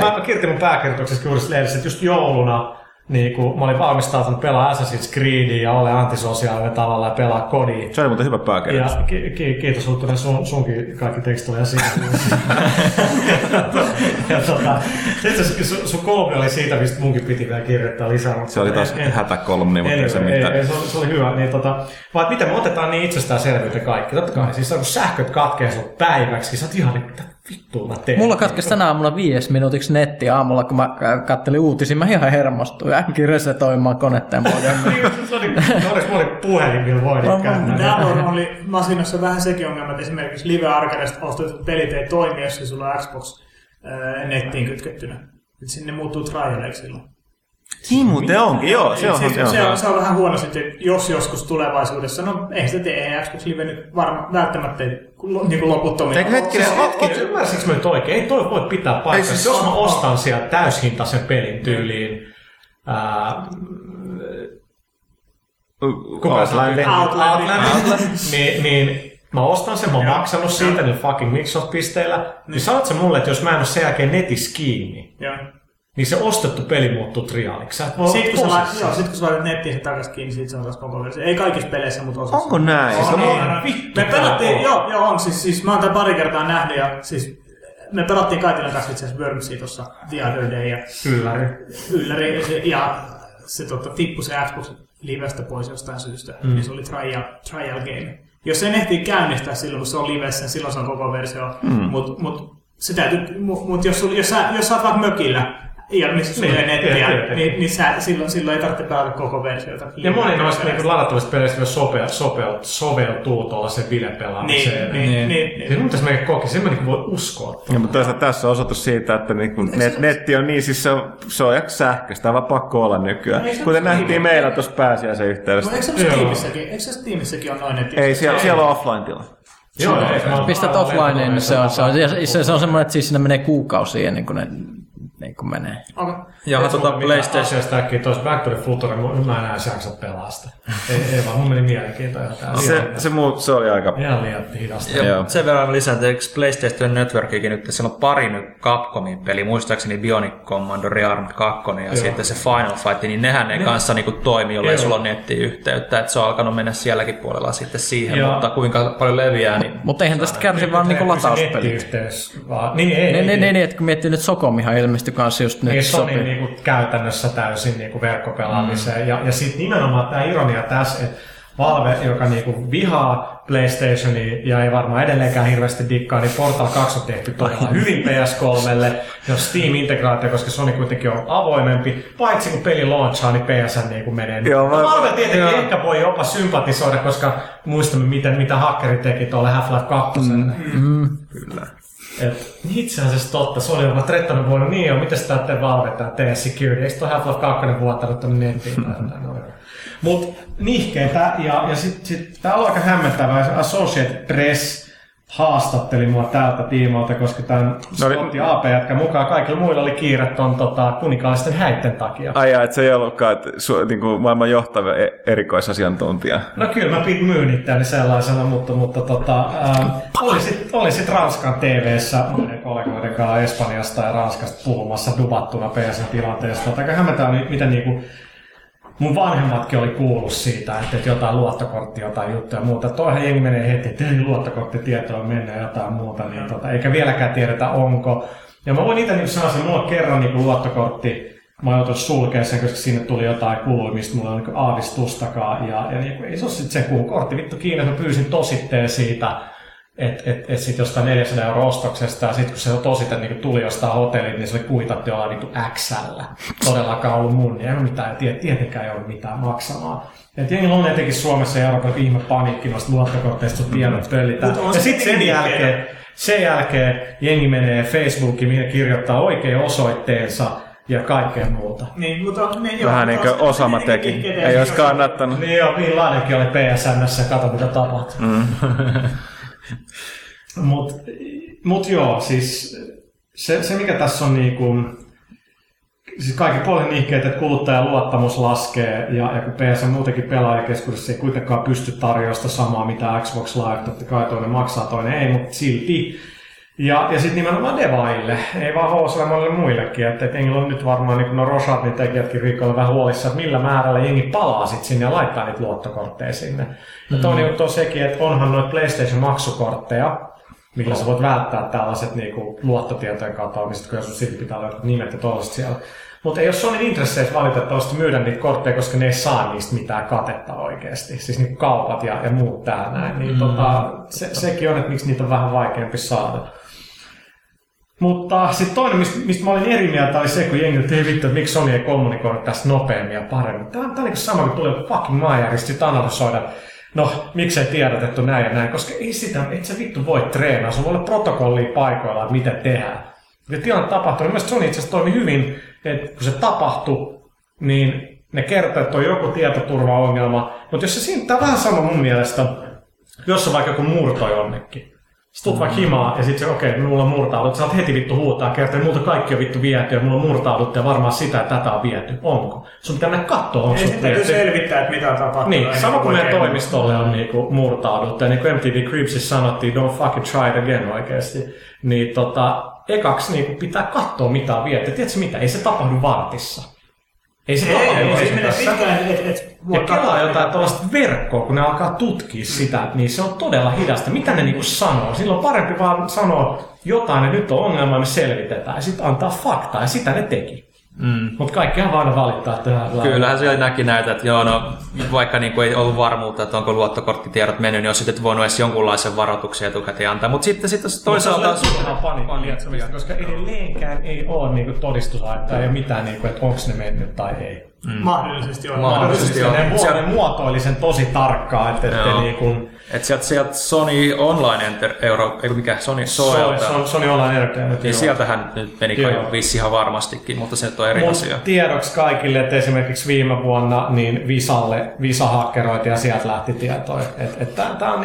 mä kirjoitin mun pääkirjoituksessa juuri lehdessä, että just jouluna niin kun mä olin valmistautunut pelaa Assassin's Creedia ja ole antisosiaalinen tavalla ja pelaa kodia. Se oli muuten hyvä pääkirjoitus. Ja kiitos Huttunen, sunkin kaikki tekstille ja siitä. Sun kolumni oli siitä, mistä munkin piti vielä kirjoittaa lisää. Mutta se oli taas hätäkolumni, mutta ei se mitään. Se oli hyvä. Niin, vaan miten me otetaan niin itsestäänselvyyteen kaikki? Totta kai, siis kun sähköt katkee sun päiväksi, sä oot ihan niin... Vittu, mulla katkesi tänä aamulla 5 minuutiksi netti aamulla, kun mä kattelin uutisia. Mä ihan hermostuin äkkiä resetoimaan konetta ja modemia. Onneksi mulla oli puhelimilla voidaan käydä. Täällä oli masinossa vähän sekin ongelma, että esimerkiksi Live Arcadesta ostetut pelit ei toimi, jos sulla on Xbox nettiin kytkettynä. Sinne muuttuu trialeiksi silloin. Niin muuten onkin, joo. Se on vähän huono sitten, jos joskus tulevaisuudessa, no ei sitä tee, Xbox Live nyt välttämättä niin loputtomia. Ymmärsikö mä nyt oikein? Ei toi voi pitää paikkaa. Siis jos mä ostan sieltä täyshintaisen pelin tyyliin, Outlandin, niin mä ostan sen, mä oon maksanut siitä niillä fucking Microsoft-pisteillä, niin sanot sä mulle, että jos mä en ole sen jälkeen netissä kiinni, niin se ostettu peli muuttuu triaaliksi. Sitten kun sä laitat nettiin sen takaisin kiinni, niin se on taas koko versi. Ei kaikissa peleissä, mutta osassa. Onko näin? Me pelattiin, joo on. Siis mä oon tämän pari kertaa nähnyt ja siis me pelattiin Kaitilan kanssa itse asiassa Wormsia tuossa The Other Day ja Ylläri. Ja se tippui se Xbox Livestä pois jostain syystä. Niin se oli trial game. Jos sen ehtii käynnistää silloin, kun se on livessä, silloin se on koko versio. Mutta jos sä oot vaan mökillä, ilmeisesti sulle nettiä, niin silloin ei tarvitse päätä koko versiota. Ja moni noista ladattavista peleistä myös soveltuu tuollaiseen bilepelaamiseen. Niin. Mun pitäisi mennä kokemaan, sen mä voi uskoa. Ja, mutta tässä on osoitus siitä, että netti on niin, siis se on aika sähköistä, vaan pakko olla nykyään. Kuten nähtiin meillä tuossa pääsiäisen yhteydessä. Eikö se Steamissäkin on noin nettiä? Ei, siellä on offline-tila. Joo, pistät offlineen, niin se on semmoinen, että siinä menee kuukausia ennen kuin ne... Niin kuin menee. Okay. Jaha, PlayStationista äkkiä tois Back to the Future, mä enää jaksa pelaa sitä. Ei vaan, mun meni mielenkiintoa. Se oli aika... Ihan liian hidasta. Sen verran lisään, että PlayStation Networkikin nyt, siellä on pari nyt Capcomin peli, muistaakseni Bionic Commando, Rearmed 2 ja sitten se Final Fight, niin nehän ei kanssa niinku toimi, jollei sulla on nettiyhteyttä. Että se on alkanut mennä sielläkin puolella sitten siihen, mutta kuinka paljon leviää, niin... Mutta eihän tästä kärsi vaan niinku latauspelit. Niin, että kun miettii nyt Socomihan ilmeisesti, niin Sony niinku käytännössä täysin niinku verkkopelaamiseen. Ja sitten nimenomaan tämä ironia tässä, että Valve, joka niinku vihaa PlayStationia ja ei varmaan edelleenkään hirveästi dikkaa, niin Portal 2 on tehty todella hyvin PS3:lle. Jos Steam-integraatio, koska Sony kuitenkin on avoimempi, paitsi kun peli launchaa, niin PSN niinku menee. Valve tietenkin ehkä voi jopa sympatisoida, koska muistamme, mitä hakkeri teki tuolle Half-Life 2. Kyllä. Niin itse asiassa totta, se oli vaan rettanut vuonna, niin joo, mitäs tää te valvetaan, tee security, eikö toi Half-Life 2 vuotanut tonne nettiin tai jotain noin. Mut nihkeitä, ja sit tää on aika hämmentävää, Associated Press haastatteli mua täältä tiimoilta, koska tämän Scotti AP-jätkä mukaan kaikilla muilla oli kiire ton kuninkaallisten häitten takia. Ai jaa, et se ei ollutkaan niinku maailman johtava erikoisasiantuntija. No kyllä mä myyn itseäni sellaisena, mutta olisit Ranskan TV:ssä muiden kollegoiden kanssa Espanjasta ja Ranskasta puhumassa dubattuna PS-tilanteesta. Aika hämmätään nyt, mitä niinku mun vanhemmatkin oli kuullut siitä, että jotain luottokorttia, jotain juttuja ja muuta. Toihan ei mene heti, että luottokorttitietoa mennään jotain muuta, niin eikä vieläkään tiedetä onko. Ja mä voin itse niin sanoa, että mulla kerran niin luottokortti, mä joutuin sulkea sen, koska sinne tuli jotain kuluja, mistä mulla ei ole niin aavistustakaan. Ja niin ei se ole sitten se kortti. Vittu kiinni, mä pyysin tositteen siitä, että sitten jostain 400 € ostoksesta, ja sitten kun se tosite niin tuli jostain hotelliin, niin se oli kuitattu jollain niin X-llä. Todellakaan ollut mun, niin ei ole mitään, tietenkään ei ollut mitään maksamaan. Et jengillä on etenkin Suomessa ja Euroopan ihme paniikki noista luottokorteista, kun tiedot pöllitään. Ja sitten sen jälkeen jengi menee Facebookiin, mihin kirjoittaa oikein osoitteensa ja kaikkea muuta. Niin, mutta ne ei vähän niin kuin Osama teki. Ei olisi kannattanut. Niin joo, Bin Ladenkin oli PSN:ssä, kato mitä tapahtui. Mut joo, siis se mikä tässä on niinku, siis kaikki puolen niikkeet, että kuluttajan luottamus laskee ja kun PS muutenkin pelaajakeskuudessa ei kuitenkaan pysty tarjoamaan sitä samaa mitä Xbox Live, totta kai toinen maksaa, toinen ei, mutta silti. Ja sitten nimenomaan devaille, ei vaan HSMlle muillekin, että jengillä on nyt varmaan niin kun on Rosat, niin tekijätkin riikoilla vähän huolissa, että millä määrällä jengi palaa sit sinne ja laittaa niitä luottokortteja sinne. Ja toinen juttu on sekin, että onhan noita PlayStation-maksukortteja, millä sä voit välttää tällaiset niinku luottotietojen katoamiset, kun jos silti pitää löytää nimet ja tollaset siellä. Mutta ei ole Sonin intresseissä valitettavasti myydä niitä kortteja, koska ne ei saa niistä mitään katetta oikeasti. Siis niinku kaupat ja muut täällä näin. Niin sekin on, että miksi niitä on vähän vaikeampi saada. Mutta sitten toinen, mistä mä olin eri mieltä, oli se, kun jengi, että ei vittu, miksi Sony ei kommunikoida tästä nopeammin ja paremmin. Tämä on niin sama, kun tulee fucking maajärjestö, sitten analysoida, no miksei tiedotettu näin ja näin, koska ei sitä, et sä vittu voi treenaa, se voi olla protokollia paikoilla, että miten tehdään. Ja tilanne tapahtui, niin mielestäni Sony itse asiassa toimi hyvin, että kun se tapahtui, niin ne kertoo, että on joku tietoturvaongelma, mutta jos se siinä, vähän sama mun mielestä, jos on vaikka joku murto jonnekin. Sitten tulet vaikka himaa ja sitten okei, mulla on murtaudut. Sä oot heti vittu huutaa kertaa, multa kaikki on vittu viety ja mulla on murtaudut ja varmaan sitä ja tätä on viety. Onko? Sun pitää mennä katsoa, onko sun viety. Ei sitten selvittää, että mitä on tapahtunut. Niin, sama kuin meidän toimistolle on niinku murtaudut. Ja niin kuin MTV Cribsissa sanottiin, don't fucking try it again oikeesti. Niin ekaksi niinku pitää katsoa, mitä on viety. Tiedätkö mitä? Ei se tapahdu vartissa. Ei se mene pitkään, ja kelaa jotain tuollaista verkkoa, kun ne alkaa tutkia sitä, niin se on todella hidasta. Mitä ne niinku sanoo? Silloin on parempi vaan sanoa jotain, ja nyt on ongelma, me selvitetään. Ja sitten antaa faktaa, ja sitä ne teki. Mutta kaikkihan vaan valittaa. Kyllähän se näki näitä, että joo, no, vaikka niinku ei ollut varmuutta, että onko luottokorttitiedot mennyt, niin olisi sitten voinut edes jonkunlaisen varoituksen etukäteen antaa. Mutta sitten toisaalta on suoraan paniikkia, koska edelleenkään ei ole niinku todistusaittaa, ei ole mitään, niinku, että onko ne mennyt tai ei. Mahdollisesti on. Ne muotoili sen tosi tarkkaan, että niinku... Että sieltä Sony Online Sony Online Entertainment. Niin sieltähän nyt meni kai vissi ihan varmastikin, mutta se nyt on eri asia. Mutta tiedoksi kaikille, että esimerkiksi viime vuonna niin Visa hakkeroiti ja sieltä lähti tietoa. Tämä on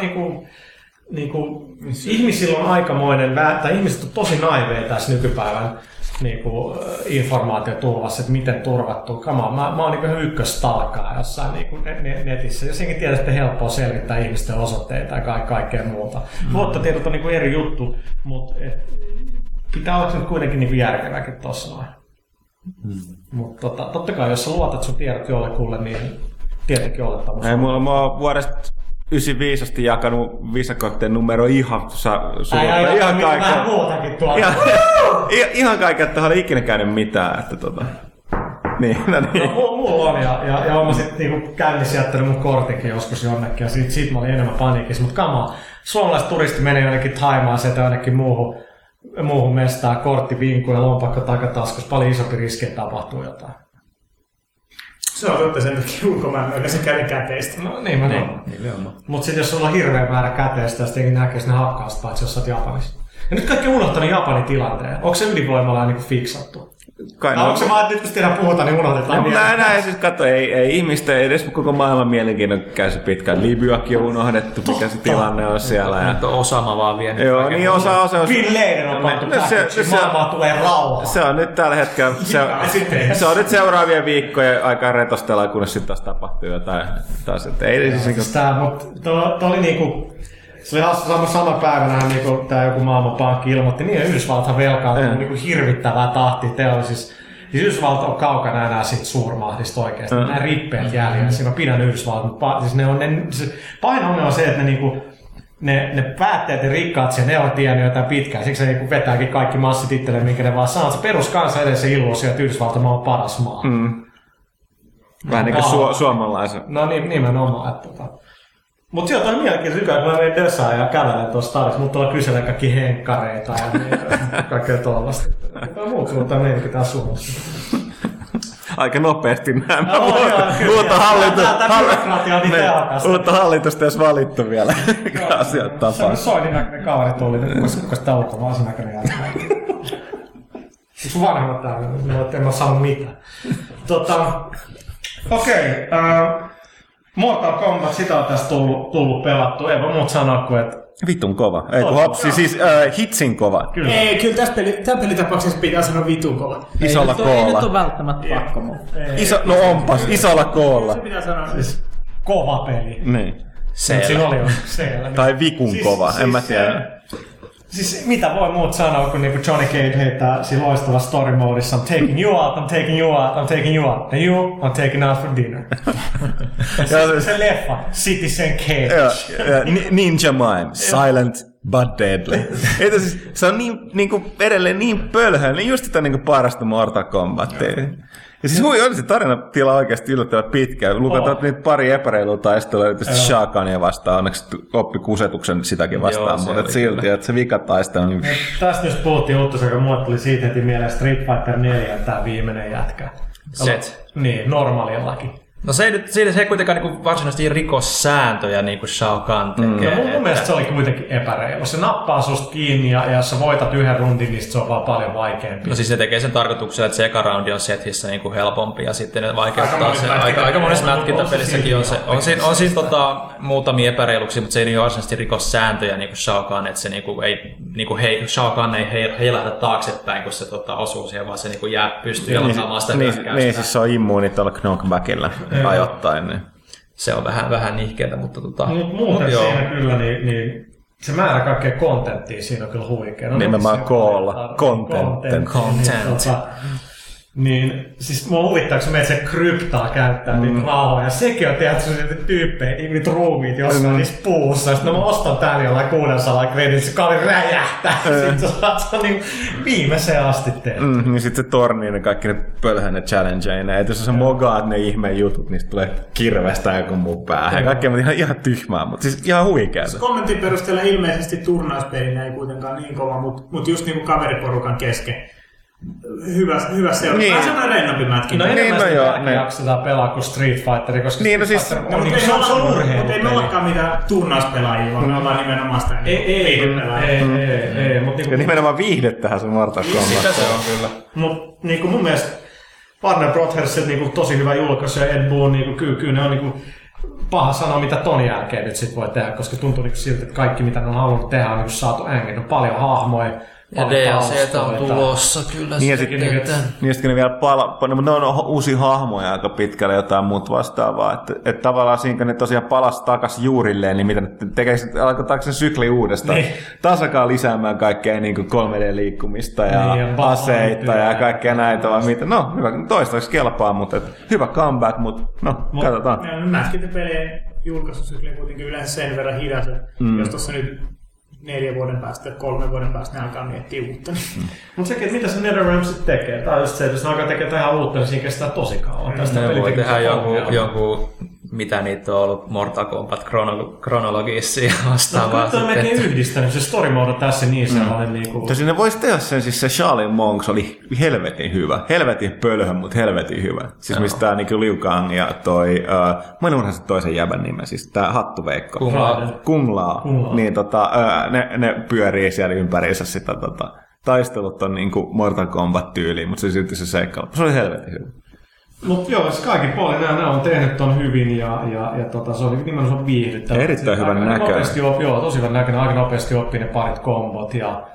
niinku ihmisillä on aikamoinen, tai ihmiset on tosi naiveja tässä nykypäivän niinku informaatioturvassa, että miten turvattu kamaa. Mä oon niinku ykköstalkaa jossain niinku netissä. Jos senkin tiedät, että helppoa selvittää ihmisten osoitteita ja kaikkea muuta. Luottotiedot on niinku eri juttu, mutta pitää olla kuitenkin niinku järkevääkin tossa noin. Mutta totta kai, jos sä luotat sun tiedot jollekulle, niin tietenkin olettamus. Ei, mulla on vuodesta 95 asti jakanut visakorttien numero ihan ihan kaikkea. Ihan kaikkea, että ei ikinä käynyt mitään, että Niin, mulla on ja olen sit niinku käynnissä jättänyt mun kortinkin joskus jonnekin ja siitä mä olin enemmän paniikissa, mutta kamaa. Suomalaiset turisti menee jonnekin Thaimaan sieltä jonnekin muuhun mestaan, kortti vinkuu ja lompakko takataskus, paljon isompi riski, että tapahtuu jotain. Se on totta sen takia ulkomaan yleensä käden käteistä. No niin, mä. Mutta sitten jos sulla on hirveä määrä käteistä, sitten näkee, jos ne hakkaa sitä, jos sä oot Japanissa. Ja nyt kaikki on unohtanut Japanin tilanteen. Onko se ydinvoimalla niinku fiksattu? Onko se vaan, että nyt kun puhutaan, niin unohdetaan. Näin, siis katso, ei ihmistä, ei edes koko maailman mielenkiinnon käy pitkään. Libyakin on unohdettu, mikä se tilanne on siellä. Nyt on Osama vaan vienyt. Joo, niin Osama. Bin Laden on pantu pähkiksi, maailmaa tulee rauhaa. Se on nyt tällä hetkellä, se on nyt seuraavien viikkojen aikaa retostellaan, kunnes sitten taas tapahtuu jotain. Tuo oli niinku... Se oli hauska saman päivänä, niin tämä joku maailmanpankki ilmoitti, niin Yhdysvalta velkaantunut niin hirvittävää tahtia teollisissa. Siis Yhdysvalta on kaukana enää siitä suurmahdista oikeasti. Nämä rippeet jäljellä, siinä mä pidän Yhdysvalta, mutta siis paino on se, että ne päättäjät ja rikkaat siellä, ne on tiennyt jotain pitkään. Siksi ne vetääkin kaikki massit itselleen, minkä ne vaan saa. Se peruskansa edes se illuusio, että Yhdysvalta on paras maa. Vähän niin kuin suomalaisen. No niin, nimenomaan. Mut sieltä on mielenkiintoista, kun mä menen Dössään ja kävelen tuossa tarvitsen, mutta tuolla kyselen kaikki henkkareita ja kaikkea tuollaista. Tämä muut suuntaan meininkin täällä Suomessa. Aika nopeasti nämä. Uutta hallitusta ei olisi valittu vielä. Asiat tapaa. Se on niin kaverit oli, kukas tautta, vaan sen näköinen jälkeen. Sun vanhemmat täällä, en mä saanut mitään. Okei. Mortal Kombat, sitä on tässä tullut pelattu, ei voi muut sanoa kuin, että... Vitun kova, ei kun hopsi, siis hitsin kova. Kyllä. Ei, kyllä tässä pelitapauksessa pitää sanoa vitun kova. Isolla koolla. Ei nyt ole välttämättä pakko muuta. No onpas, isolla koolla. Se pitää sanoa siis kova peli. Niin. Siinä oli jo seellä. Tai vikun kova, en mä tiedä. Siis mitä voi muut sanoa, kun niinku Johnny Cage heittää siinä loistavassa story modissa, I'm taking you out, I'm taking you out, I'm taking you out, and you, I'm taking out for dinner. se leffa, Citizen Cage. Ninja Mime, silent but deadly. Siis, se on niinku edelleen niin pölhöinen, niin just sitä niinku parasta Mortal Kombatia. Ja siis on se tarinatila oikeasti yllättävän pitkä. Lukataan niitä pari epäreilua taistelua, erityisesti Shakania vastaan. Onneksi oppi kusetuksen sitäkin vastaan, mutta silti, että se vikataistelu... Niin... Tästä just puhuttiin uuttuisen, kun mulle tuli siitä heti mieleen Street Fighter 4, tämä viimeinen jätkä. Set. Niin, normaalillakin. No se ei kuitenkaan niinku varsinaisesti rikossääntöjä niin kuin Shao Kahn tekee. No mun mielestä se oli kuitenkin epäreilu. Se nappaa susta kiinni ja jos sä voitat yhden rundin, niin se on vaan paljon vaikeampi. No siis se tekee sen tarkoituksella, että se eka raundi on setissä niin kuin helpompi ja sitten ne vaikeuttaa sen. Aika monessa mätkintäpelissäkin on se. On siis muutamia epäreiluksia, mutta se ei ole varsinaisesti rikossääntöjä niin kuin Shao Kahn, että se Shao Kahn ei heilähdä taaksepäin, kun se osuu siihen, vaan se jää pystyy jalkaamaan sitä hyökkäystä. Niin siis se on immuuni tuolla knockbackilla. Ajoittain, niin se on vähän nihkeetä, mutta muuten siinä kyllä, niin se määrä kaikkea kontenttia siinä on kyllä huikea. No, nimenomaan koolla. Content. Niin, siis mua huvittaa, kun meitä se kryptaa käyttää niitä rahoja. Sekin on tehty sellaisia tyyppejä, niitä ruumiit jossain niissä puussa. Ja sitten mä ostan täällä jollain 600 kredit, se kaveri räjähtää. Sitten se on niin viimeiseen asti tehty. Niin sitten se torni, ne kaikki ne pölhänet challengeina. Et jos sä mogaat ne ihmeen jutut, niistä tulee kirvestä joku muu päähän. Kaikkea ihan tyhmää, mutta siis ihan huikeaa. Kommentin perusteella ilmeisesti turnauspelinä ei kuitenkaan niin kova, mutta just niinku kaveriporukan kesken. Hyvä seura. Niin. Vähän semmoinen rennompi mätkin. No enemmän sitä jaksetaan pelaa kuin Street Fighteri, koska niin, se on urheilu. Mutta ei me ollakaan mitään turnauspelaajia, vaan me ollaan nimenomaan sitä viihdepelaajia. Ja nimenomaan viihdettähän se Mortal Kombat. Sitä se on kyllä. Mutta mun mielestä Warner Brothers on tosi hyvä julkaisu ja Ed Boon, kyllä ne on paha sanoa, mitä ton jälkeen nyt sit voi tehdä, koska tuntuu siltä, että kaikki mitä ne on halunnut tehdä on saatu ängen. On paljon hahmoja. Ja DLC on tulossa kyllä. Niin sitten ne vielä mutta ne on uusia hahmoja aika pitkälle jotain muuta vastaavaa. Että tavallaan siinä, kun ne tosiaan palasi takaisin juurilleen, niin mitä ne tekevät, alkotaanko sen sykli uudestaan? Niin. Tasakaan lisäämään kaikkea niin kuin 3D-liikkumista ja niin, aseita ja kaikkea näitä. Vai mitä. No, hyvä, toistaiseksi kelpaa, mutta hyvä comeback, mutta katsotaan. Mätkintäpelien julkaisusykli kuitenkin yleensä sen verran hidas, jos tuossa nyt 4 vuoden päästä ja 3 vuoden päästä ne alkaa miettiä uutta. Mutta sekin, että mitä se NetherRealm sitten tekee? Tai just se, että jos ne alkaa tekemään ihan uutta, niin siinä kestää tosi kauan. Ne voi tehdä joku, mitä niitä on ollut, Mortal Kombat kronologissa ja vastaavaa. No kyllä tämä mekin yhdistänyt, se story mode tässä niin sellainen niinku... Tosin ne vois tehdä sen, siis se Shaolin Monks oli helvetin hyvä. Helvetin pölhön, mutta helvetin hyvä. Siis mistä tää niinku Liu Kang ja toi... Mä en unohan se toisen jäbän nimen, siis tää Hattuveikko. Kung Lao. Niin ne pyörii siellä ympäriinsä sitä taistelut on niinku Mortal Kombat-tyyliin, mutta se silti se seikkailu. Se oli helvetin hyvä. Mutta joo, siis kaikki puolin nämä on tehnyt ton hyvin ja se on nimenomaan viihdyttävä. Erittäin hyvän näköinen. Joo, tosi hyvän näköinen. Aika nopeasti oppii ne parit kombot ja...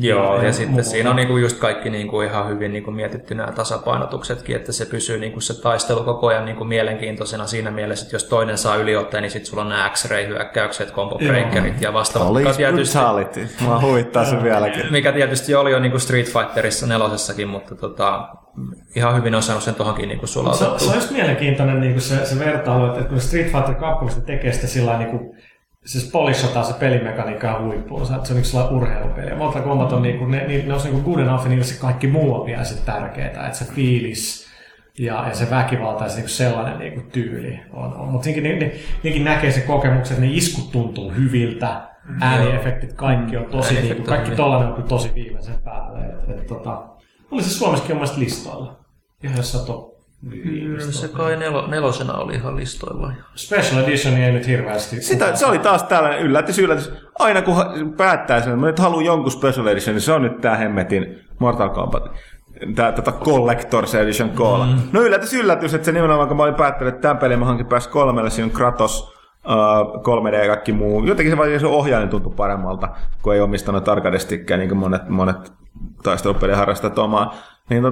Joo, ja sitten siinä on niinku just kaikki niinku ihan hyvin niinku mietitty nämä tasapainotuksetkin, että se pysyy niinku se taistelu koko ajan niinku mielenkiintoisena siinä mielessä, että jos toinen saa yliotteen, niin sitten sulla on nämä X-ray-hyökkäykset, combo-breakerit ja vastaavat. Police brutality, mä huittaa sen vieläkin. Mikä tietysti oli jo niinku Street Fighterissa 4:ssäkin, mutta ihan hyvin on saanut sen tuohonkin niinku sulautettua. Se on just mielenkiintoinen niinku se vertailu, että kun Street Fighter 2 tekee sitä sillä niinku... Siis polissataan se pelimekaniikkaa huippuun, se on niinku sellainen urheilupeli. Ja Mortal Kombat on niinku, ne on niinku good enough, niillä se kaikki muu on vielä sit tärkeetä, että se fiilis ja se väkivalta ja se niinku sellainen niinku tyyli on. Mutta nekin näkee se kokemuksen, että ne iskut tuntuu hyviltä, ääniefektit, kaikki on tosi, niinku, kaikki tollainen on tosi viimeisen päälle. Oli se Suomessakin on mielestäni listoilla, ihan jos sato. Se kai nelosena oli ihan listoilla. Special Edition ei nyt hirveästi... Se oli taas tällainen yllätys. Aina kun päättää sen, että mä nyt haluan jonkun Special Edition, niin se on nyt tää hemmetin Mortal Kombat. Tätä Collector's Edition Cola. No yllätys, että se nimenomaan, kun mä olin päättänyt, että tämän pelin mä hankin PS3, siinä on Kratos, 3D ja kaikki muu. Jotenkin se vaan ohjaajan tuntui paremmalta, kun ei omistanut arcade-stickkejä, niin kuin monet taistelupelejä harrastajat omaa. Niin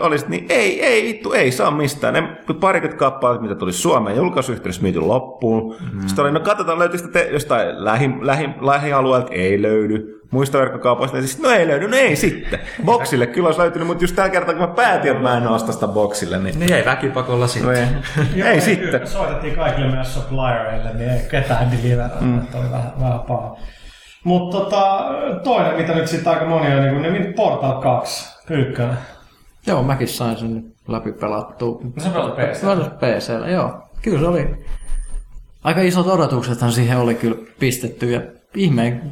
oli sit niin, ei vittu, ei saa mistään. Ne parikymmentä kappaletta, mitä tuli Suomeen julkaisuyhteydessä, myyty loppuun. Sitten oli, no katsotaan, löytyykö sitä jostain lähialueelta, ei löydy. Muista verkkokaupoista, niin siis, no ei löydy, no ei sitten. Boksille kyllä olisi löytynyt, mutta just tällä kertaa, kun mä päätin, että mä en osta sitä boksille. Niin ei väkipakolla sitten. No ei sitten. Soitettiin kaikille meidän supplierille, niin ei ketään deliverata, että oli vähän paha. Mutta toinen, mitä nyt sitten aika moni on, niin kuin Portal 2. Pyykkänä. Joo, mäkin sain sen nyt läpi pelattua. Se pelasi PC:llä, joo. Kyllä se oli. Aika isot odotuksethan siihen oli kyllä pistetty ja ihmeen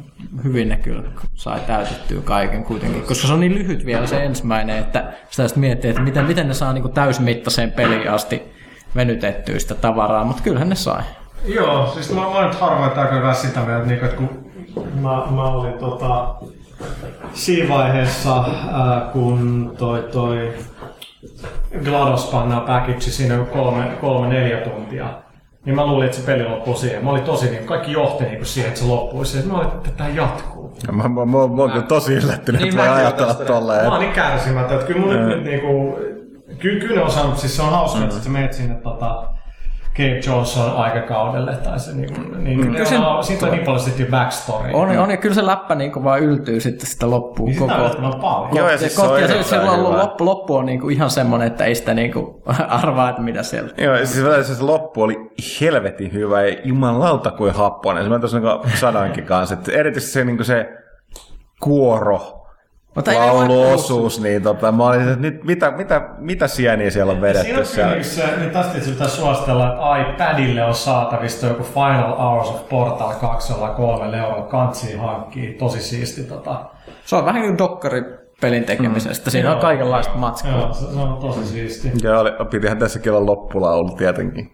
hyvin ne kyllä sai täytettyä kaiken kuitenkin. Koska se on niin lyhyt vielä se ensimmäinen, että sitä sitten miettii, että miten ne saa niinku täysmittaiseen peliin asti venytettyä sitä tavaraa, mutta kyllähän ne sai. Joo, siis mä olen nyt harvoin aika sitä mieltä, että kun mä olin siinä vaiheessa, kun toi GLaDOS pannaan päkiksi siinä 3-4 tuntia, niin mä luulin, että se peli loppuu siihen. Mä olin tosi niin, kaikki johti niin siihen, että se loppuisi. Mä olin, että tämä jatkuu. Mä oon tosi yllättynyt, että voi ajatella tolleen. Mä oon niin kärsimättä, että kyllä mun nyt niinku... Kyllä ne on saanut, siis se on hauska, että sä menet sinne Game Johnson-aikakaudelle, tai se siitä on niin paljon sitten backstory. On, ja kyllä se läppä niin vaan yltyy sitten sitä loppuun niin koko. Sitä on paljon. Joo, ja siis se loppu on niin ihan semmoinen, että ei sitä niin arvaa, että mitä siellä. Joo, ja siis se loppu oli helvetin hyvä, ja jumalauta kuin happoinen. Se mä tuossa niin sanoinkin kanssa, että erityisesti se, niin se kuoro, lauluosuus, niin mä olin, että nyt mitä sieniä siellä on vedetty? Siinä on kylliksi, niin tästä pitää suositella, että iPadille on saatavista joku Final Hours of Portal 2,3 €, kantsiin hankkii, tosi siisti. Se on vähän kuin dokkaripelin tekemisestä, siinä on kaikenlaista matskua. Joo, se on tosi siisti. Ja pitihän tässäkin olla loppulaulu tietenkin.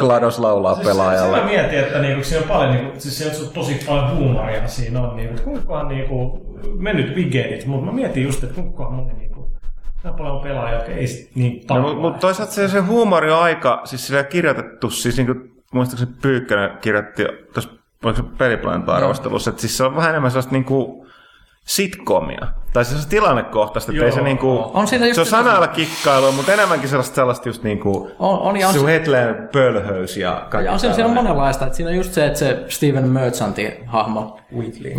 GLaDOS laulaa pelaajalle. Siis mä mietin, että niinku, siinä on paljon, niinku, siis se on tosi paljon huumoria siinä on, niinku, että kuinkohan niinku, mennyt bigenit, mutta mä mietin just, että kuinkohan moni niinku, on paljon pelaajia, jotka ei sit niin takaa. No, mutta toisaalta se huumori on aika, siis sillä kirjoitettu, siis niinku, muistaakseni Pyykkönen kirjoitti tuossa Peliplaneta-arvostelussa, että siis se on vähän enemmän sellaista niinku sitcomia. Tai se on tilannekohtaista, että ei se niinku... Se on sanalla kikkailua, mutta enemmänkin sellaista just niinku... Se hetleen pölhöys ja kaikki. On se on monenlaista, että siinä on just se, että se Steven Merchantin hahmo... Wheatley.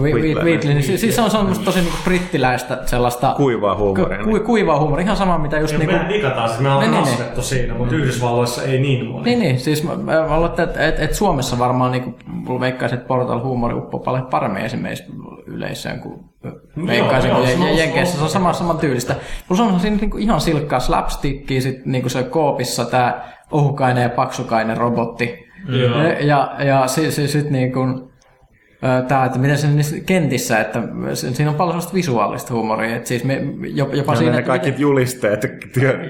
Niin siis se on semmoista tosi niinku brittiläistä sellaista... Kuivaa huumoria. Kuivaa huumoria, ihan sama mitä just niinku... Me dikataan, että me ollaan nostettu siinä, mutta Yhdysvalloissa ei niin moni. Niin, siis mä aloittan, että Suomessa varmaan niinku... Mulla veikkaisin, että Portal-huumori uppoo paljon paremmin esimerkiksi yleisöön kuin... Veikkaisin, Jenkeissä se on saman tyylistä. Plus onhan siinä niinku ihan silkkaa slapstickia, sit niinku se koopissa tää ohukainen ja paksukainen robotti. Ja sit niinku Tämä, että miten se niissä kentissä, että siinä on paljon sellaista visuaalista huumoria, että siis me jopa ja siinä... kaikki julisteet,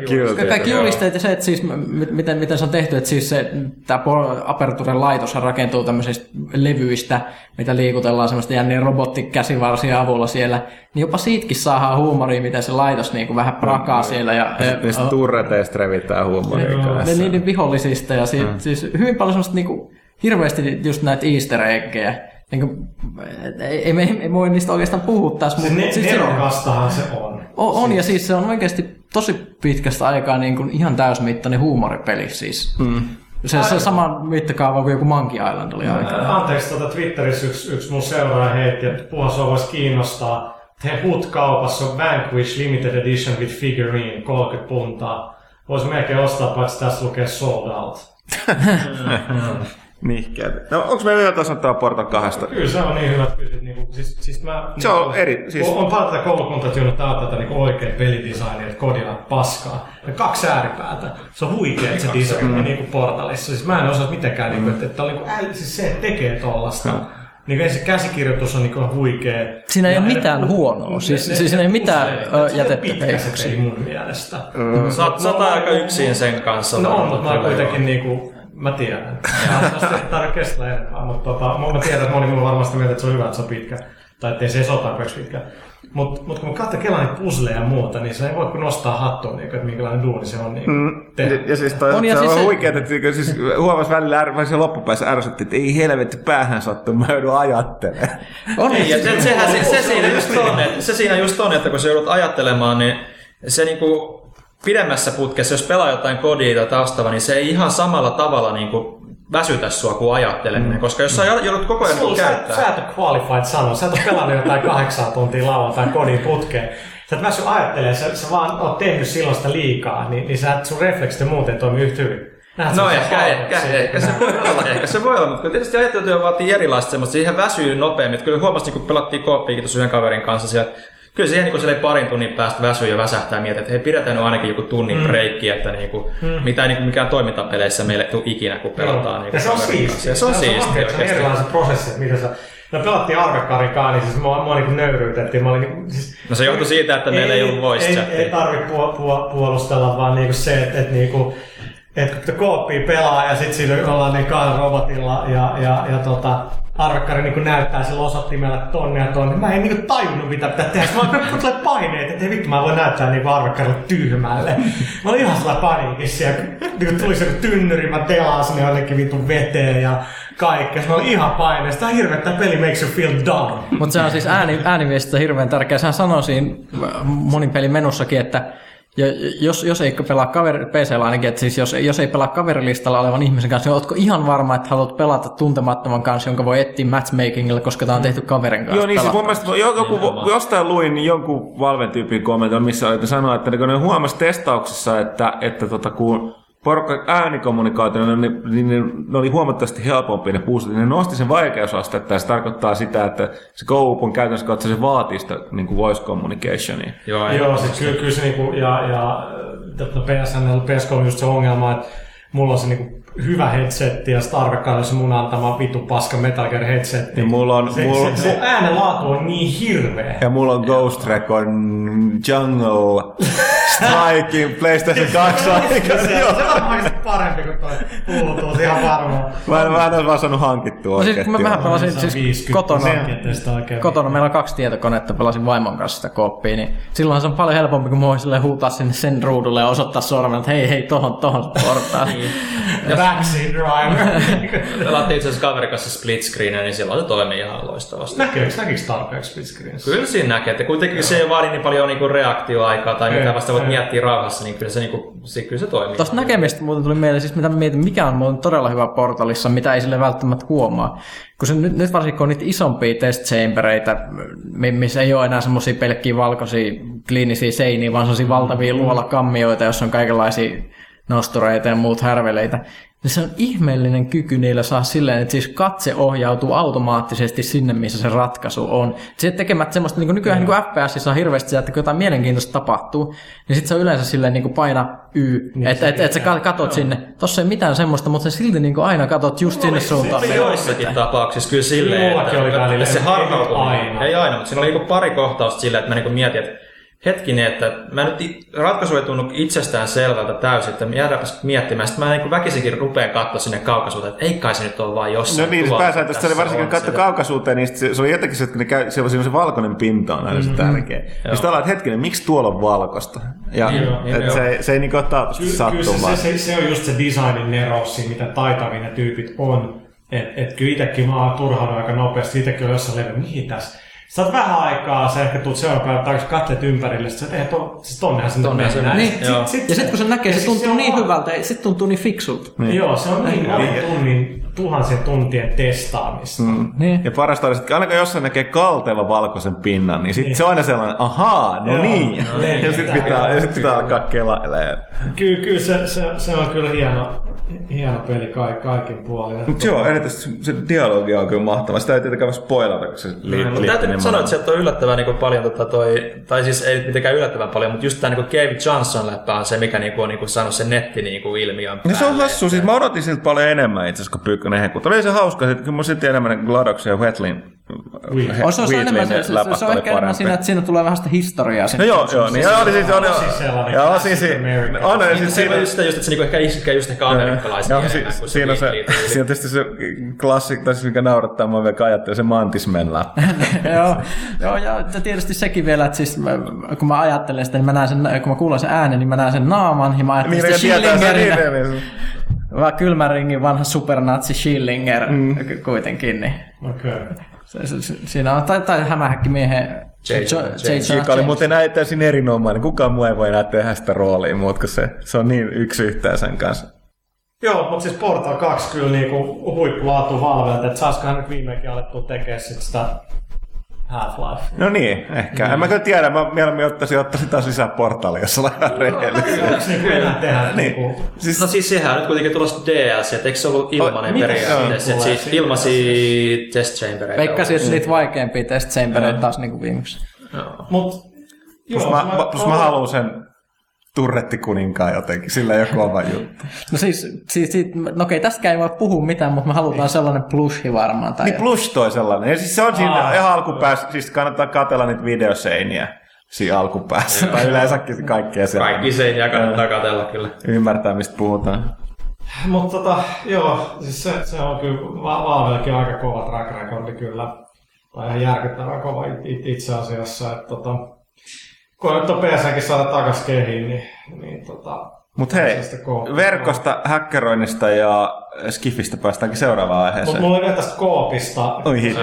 kiltit. Kaikki julisteet ja se, että siis miten se on tehty, että siis se, tämä Aperturen laitos rakentuu tämmöisistä levyistä, mitä liikutellaan semmoista jänniä robottikäsivarsia avulla siellä, niin jopa siitäkin saadaan huumoria, miten se laitos niin kuin vähän prakaa siellä. Ja niistä turreteista revitään huumoria kanssa. Niiden vihollisista ja siis hyvin paljon semmoista niin kuin, hirveästi just näitä easter eggejä. Ei voi niistä oikeastaan puhuttaisi. Nerokastahan se on. On siis. Ja siis se on oikeasti tosi pitkästä aikaa niin kuin ihan täysmittainen huumoripeli siis. Mm. Se sama mittakaava kuin joku Monkey Island oli aikaa. Anteeksi, Twitterissä yksi mun seuraaja heitti, että puhua voisi kiinnostaa. He HUT-kaupassa on Vanquish Limited Edition with Figurine, 30 puntaa. Voisi melkein ostaa, paitsi tässä lukee sold out. Mihkeätä. No onko meillä jotain sanottavaa Portal 2? Kyllä se on niin hyvä, että kysyt. Niin siis se on eri. Siis... On paljon tätä koulukuntaa, että joudut täältä niin oikeat pelidesignia, että kodilla paskaa. Ja kaksi ääripäätä. Se on huikea se design niin kuin Portalissa. Siis mä en osaa mitenkään, niin kuin, että on niin kuin, siis se tekee tollasta. Niin ensin käsikirjoitus on niin kuin huikea. Siinä ei ole mitään huonoa. Siis siinä ei mitään jätettä peiseksi. Se ei mun mielestä. Sä oot aika yksin sen kanssa. No on, mutta mä kuitenkin niinku... Mä tiedän. Tarkasti enemmän, mutta mä tiedän, että moni mulla varmasti mieltä, että se on hyvä, että se on pitkä. Tai ettei se ei ole tarpeeksi pitkä. Mutta kun mä katson kelaan niitä pusleja ja muuta, niin se ei voi kuin nostaa hattua, että minkälainen duuni se on tehty. Ja siis se on huikeeta, että siis huomasi välillä, vai se loppupäässä ärsytti, että ei helvetti päähän sattuu, mä joudun ajattelemaan. Se siinä just on, että kun sä joudut ajattelemaan, niin se niinku... Pidemmässä putkessa, jos pelaa jotain kodia tai taustava, niin se ei ihan samalla tavalla niin kuin väsytä sua kuin ajatteleminen, koska jos sä joudut koko ajan käyttää... Sä et ole qualified sanoa, sä et ole pelannut jotain 8 tuntia lauantain kodin putkeen. Sä et väsy ajattelemaan, sä vaan oot tehnyt silloin sitä liikaa, niin sä et sun refleksit ja muuten toimi yhtä hyvin. No ehkä se voi olla, mutta tietysti ajattelutyö vaatii erilaista semmoista, siihen väsyy nopeammin. Kyllä huomasin, kun pelattiin kooppiakin tuossa yhden kaverin kanssa siellä, kyllä siihen niin parin tunnin päästä väsyy ja väsähtää mieltä, että hei, pidetään ainakin joku tunnin breikki, että niinku, mitä niin mikään toimintapeleissä meille ei tule ikinä, kun pelataan. Niin se on siistiä. Se on erilaiset prosessit, mitä sä... No pelattiin Arvekkarikaan, niin siis mua niin nöyryytettiin. No se johtui siitä, että meillä ei ollut voice chattia. Ei tarvitse puolustella, vaan niinku se, että niinku... Että kooppii pelaa ja sitten siinä ollaan niin kahden robotilla ja Arvekkari niin näyttää sillä osoittimella tonne ja tonne. Mä en niin tajunnut mitä pitää tehdä. Mä tulee paineet, että vittu mä voi näyttää niin Arvekkarille tyhmälle. Mä olin ihan sillä paniikissa ja niin tuli se tynnyri, mä telaan sinne jonnekin vitun veteen ja kaikkea. Mä olin ihan paineessa. Tää on hirveä, että peli makes you feel dumb. Mutta se on siis ääniviestistä hirveän tärkeä. Sehän sanoi siinä monin pelin menussakin, että ja jos ei pelaa PC-llä ainakin, että siis jos ei pelaa kaverilistalla olevan ihmisen kanssa, niin ootko ihan varma, että haluat pelata tuntemattoman kanssa, jonka voi etsiä matchmakingilla, koska tämä on tehty kaverin kanssa. Joo, niin siis mun mielestä jostain luin jonkun Valve-tyypin kommentin, missä oli sanoa, että ne huomasi testauksessa, että kun porukka äänikommunikaatio, niin ne oli huomattavasti helpompi ne puustit, niin ne nosti sen vaikeusastetta ja se tarkoittaa sitä, että se go-upon käytännössä kautta se vaatii sitä niin voice communicationia. Joo, se kyllä se niinku, ja PSN on just se ongelma, että mulla on se niinku hyvä headsetti ja Starvekkaan olisi mun antama vittu paska Metal Gear headsetti. Se äänenlaatu on niin hirveä. Ja mulla on Ghost Recon Jungle Striking PlayStation 2 aikaisin. Se on mahdollisesti parempi kuin toi Bluetooth, ihan varmaan. Mä en ole vaan saanut hankittua oikein. Mä vähän pelasin siis kotona. Meillä on 2 tietokonetta, pelasin vaimon kanssa sitä kooppia, niin silloinhan se on paljon helpompi, kun mä voin silleen huutaa sinne sen ruudulle ja osoittaa sormen, että hei, tohon portaan. Maxim driver. Pelattiin itse asiassa kaverin kanssa split screenia, niin silloin se toimii ihan loistavasti. Näkeekö tarpeeksi split screenissä? Kyllä siinä näkee, että kuitenkin se ei vaadi niin paljon niinku reaktioaikaa tai mitä vasta voit miettiä rauhassa, niin kyllä se toimii. Tuosta näkemistä muuten tuli mieleen, siis mitä mietin, mikä on muuten todella hyvä Portalissa, mitä ei sille välttämättä huomaa. Kun se nyt varsinkin on niitä isompia test chambereita, missä ei ole enää semmoisia pelkkiä valkoisia kliinisiä seiniä, vaan semmoisia valtavia luolakammioita, jossa on kaikenlaisia nostureita ja muut härveleitä, Ja se on ihmeellinen kyky niillä saa silleen, että siis katse ohjautuu automaattisesti sinne, missä se ratkaisu on. Se tekemät semmoista, niin kuin nykyään niin kuin FPSissä on hirveästi sitä, että kun jotain mielenkiintoista tapahtuu, niin sitten se on yleensä silleen niin kuin paina Y, että sä katot sinne. Tossa ei mitään semmoista, mutta sä silti niin kuin aina katot just sinne suuntaan. Se oli joissakin tapauksissa kyllä silleen, että se harmautui. Ei aina, mutta siinä oli niin pari kohtausta silleen, että mä niin mietin, että hetkinen, että mä nyt ratkaisu ei tunnu itsestään selvältä täysin, että jäädäpäs miettimään. Sitten mä niin väkisinkin rupean katsoa sinne kaukaisuuteen, että ei kai se nyt ole vaan jossain. No niin, pääsääntöisesti se oli varsinkin katsoa kaukaisuuteen, niin se on jotenkin se, että ne käy, se valkoinen pinta on aina se tärkeä. Ja sitten ollaan, että hetkinen, miksi tuolla on valkoista? Ja, että se ei niin ole taatusti sattumaa. Kyllä se on just se designin nerossi, mitä taitavia ne tyypit on. Että kyllä itsekin mä oon turhannut aika nopeasti, itsekin on jossain levi, mihin tässä? Sä oot vähän aikaa, sä ehkä tulet seuraavaan päivänä, kun katselet ympärille, sä teet, siis tonnehan se mennään. Niin, ja sitten kun se näkee, se tuntuu niin hyvältä, sitten tuntuu niin fiksulta. Niin. Joo, se on niin monen tunnin, tuhansien tuntien testaamista. Niin. Ja parasta oli, että aina kun jossain näkee kalteella valkoisen pinnan, niin sitten se on aina sellainen, ahaa, no niin. Ja sitten pitää alkaa kelailemaan. Kyllä, se on kyllä hieno peli kaiken puolella. Mutta joo, erityisesti se dialogia on kyllä mahtava. Sitä ei tietenkään spoilata, kun se liittyy. Mä sanoin, että sieltä on yllättävän niin paljon, tai siis ei mitenkään yllättävän paljon, mutta just tämä niin Cave Johnson läppä on se, mikä niin kuin on niin saanut sen netti-ilmiön päälle. No se on hassu, siis mä odotin siltä paljon enemmän itse asiassa kuin Pyykkönen hekuutta. Oli se hauska, että kyllä mä silti enemmän Gladoksen ja Wheatlin. Se on ehkä enemmän siinä, että siinä tulee vähän sitä historiaa. No joo, niin oli siis sellainen. Se on sitä just, että se ehkä iskee just ehkä amerikkalaisia enemmän kuin se liittyy. Siinä on tietysti se klassikko, mikä naurattaa mua vielä ajattelua, se mantismen läppä. Joo, ja tietysti sekin vielä, että siis kun mä ajattelen sitä, niin mä näen sen, kun mä kuulen sen äänen, niin mä näen sen naaman, ja mä ajattelen sitä Schillingerinä. Vaan kylmän ringin vanha supernatsi Schillinger kuitenkin. Niin. Okay. Siinä on, tai hämähäkkimiehen J.J. joka oli muuten täysin erinomainen. Kukaan muu ei voi enää tehdä sitä roolia, mutta kun se on niin yksi yhtään sen kanssa. Joo, mutta siis Portal 2 kyllä niinku huippulaatu valvelta, että saisikohan nyt viimeinkin alettua tekemään sitä Half-Life. No niin, ehkä. En mä kyllä tiedä, mä mieluummin ottaisin taas lisää portaalia, jos ollaan ihan rehellisiä. Onko se kyllä tehdä? No siis sehän nyt kuitenkin tulossa DS, että eikö se ollut ilmanen periaatteessa? Ilmaisia test chambereita. Veikkasin, että niitä vaikeampia test chambereita taas niin kuin viimeksi. Plus mä haluan sen turrettikuninkaan jotenkin, sillä ei ole kova juttu. No okei, tästäkään ei voi puhua mitään, mutta me halutaan sellainen plushi varmaan. Tai niin plush toi sellainen. Ja siis se on siinä ihan alkupäässä, siis kannattaa katsella niitä videoseiniä siinä alkupäässä. Tai yleensäkin kaikkea sellainen. Kaikki seiniä kannattaa katsella kyllä. Ymmärtää, mistä puhutaan. Mutta siis se on kyllä Valvellakin aika kova track recordi kyllä. Tai ihan järkyttävän kova itse asiassa, että kun nyt on PS:kin saada takas kehiin, niin Mut hei, verkosta, häkkeroinnista ja skifistä päästäänkin seuraavaan aiheeseen. Mulla oli vielä tästä koopista. Oi hitto.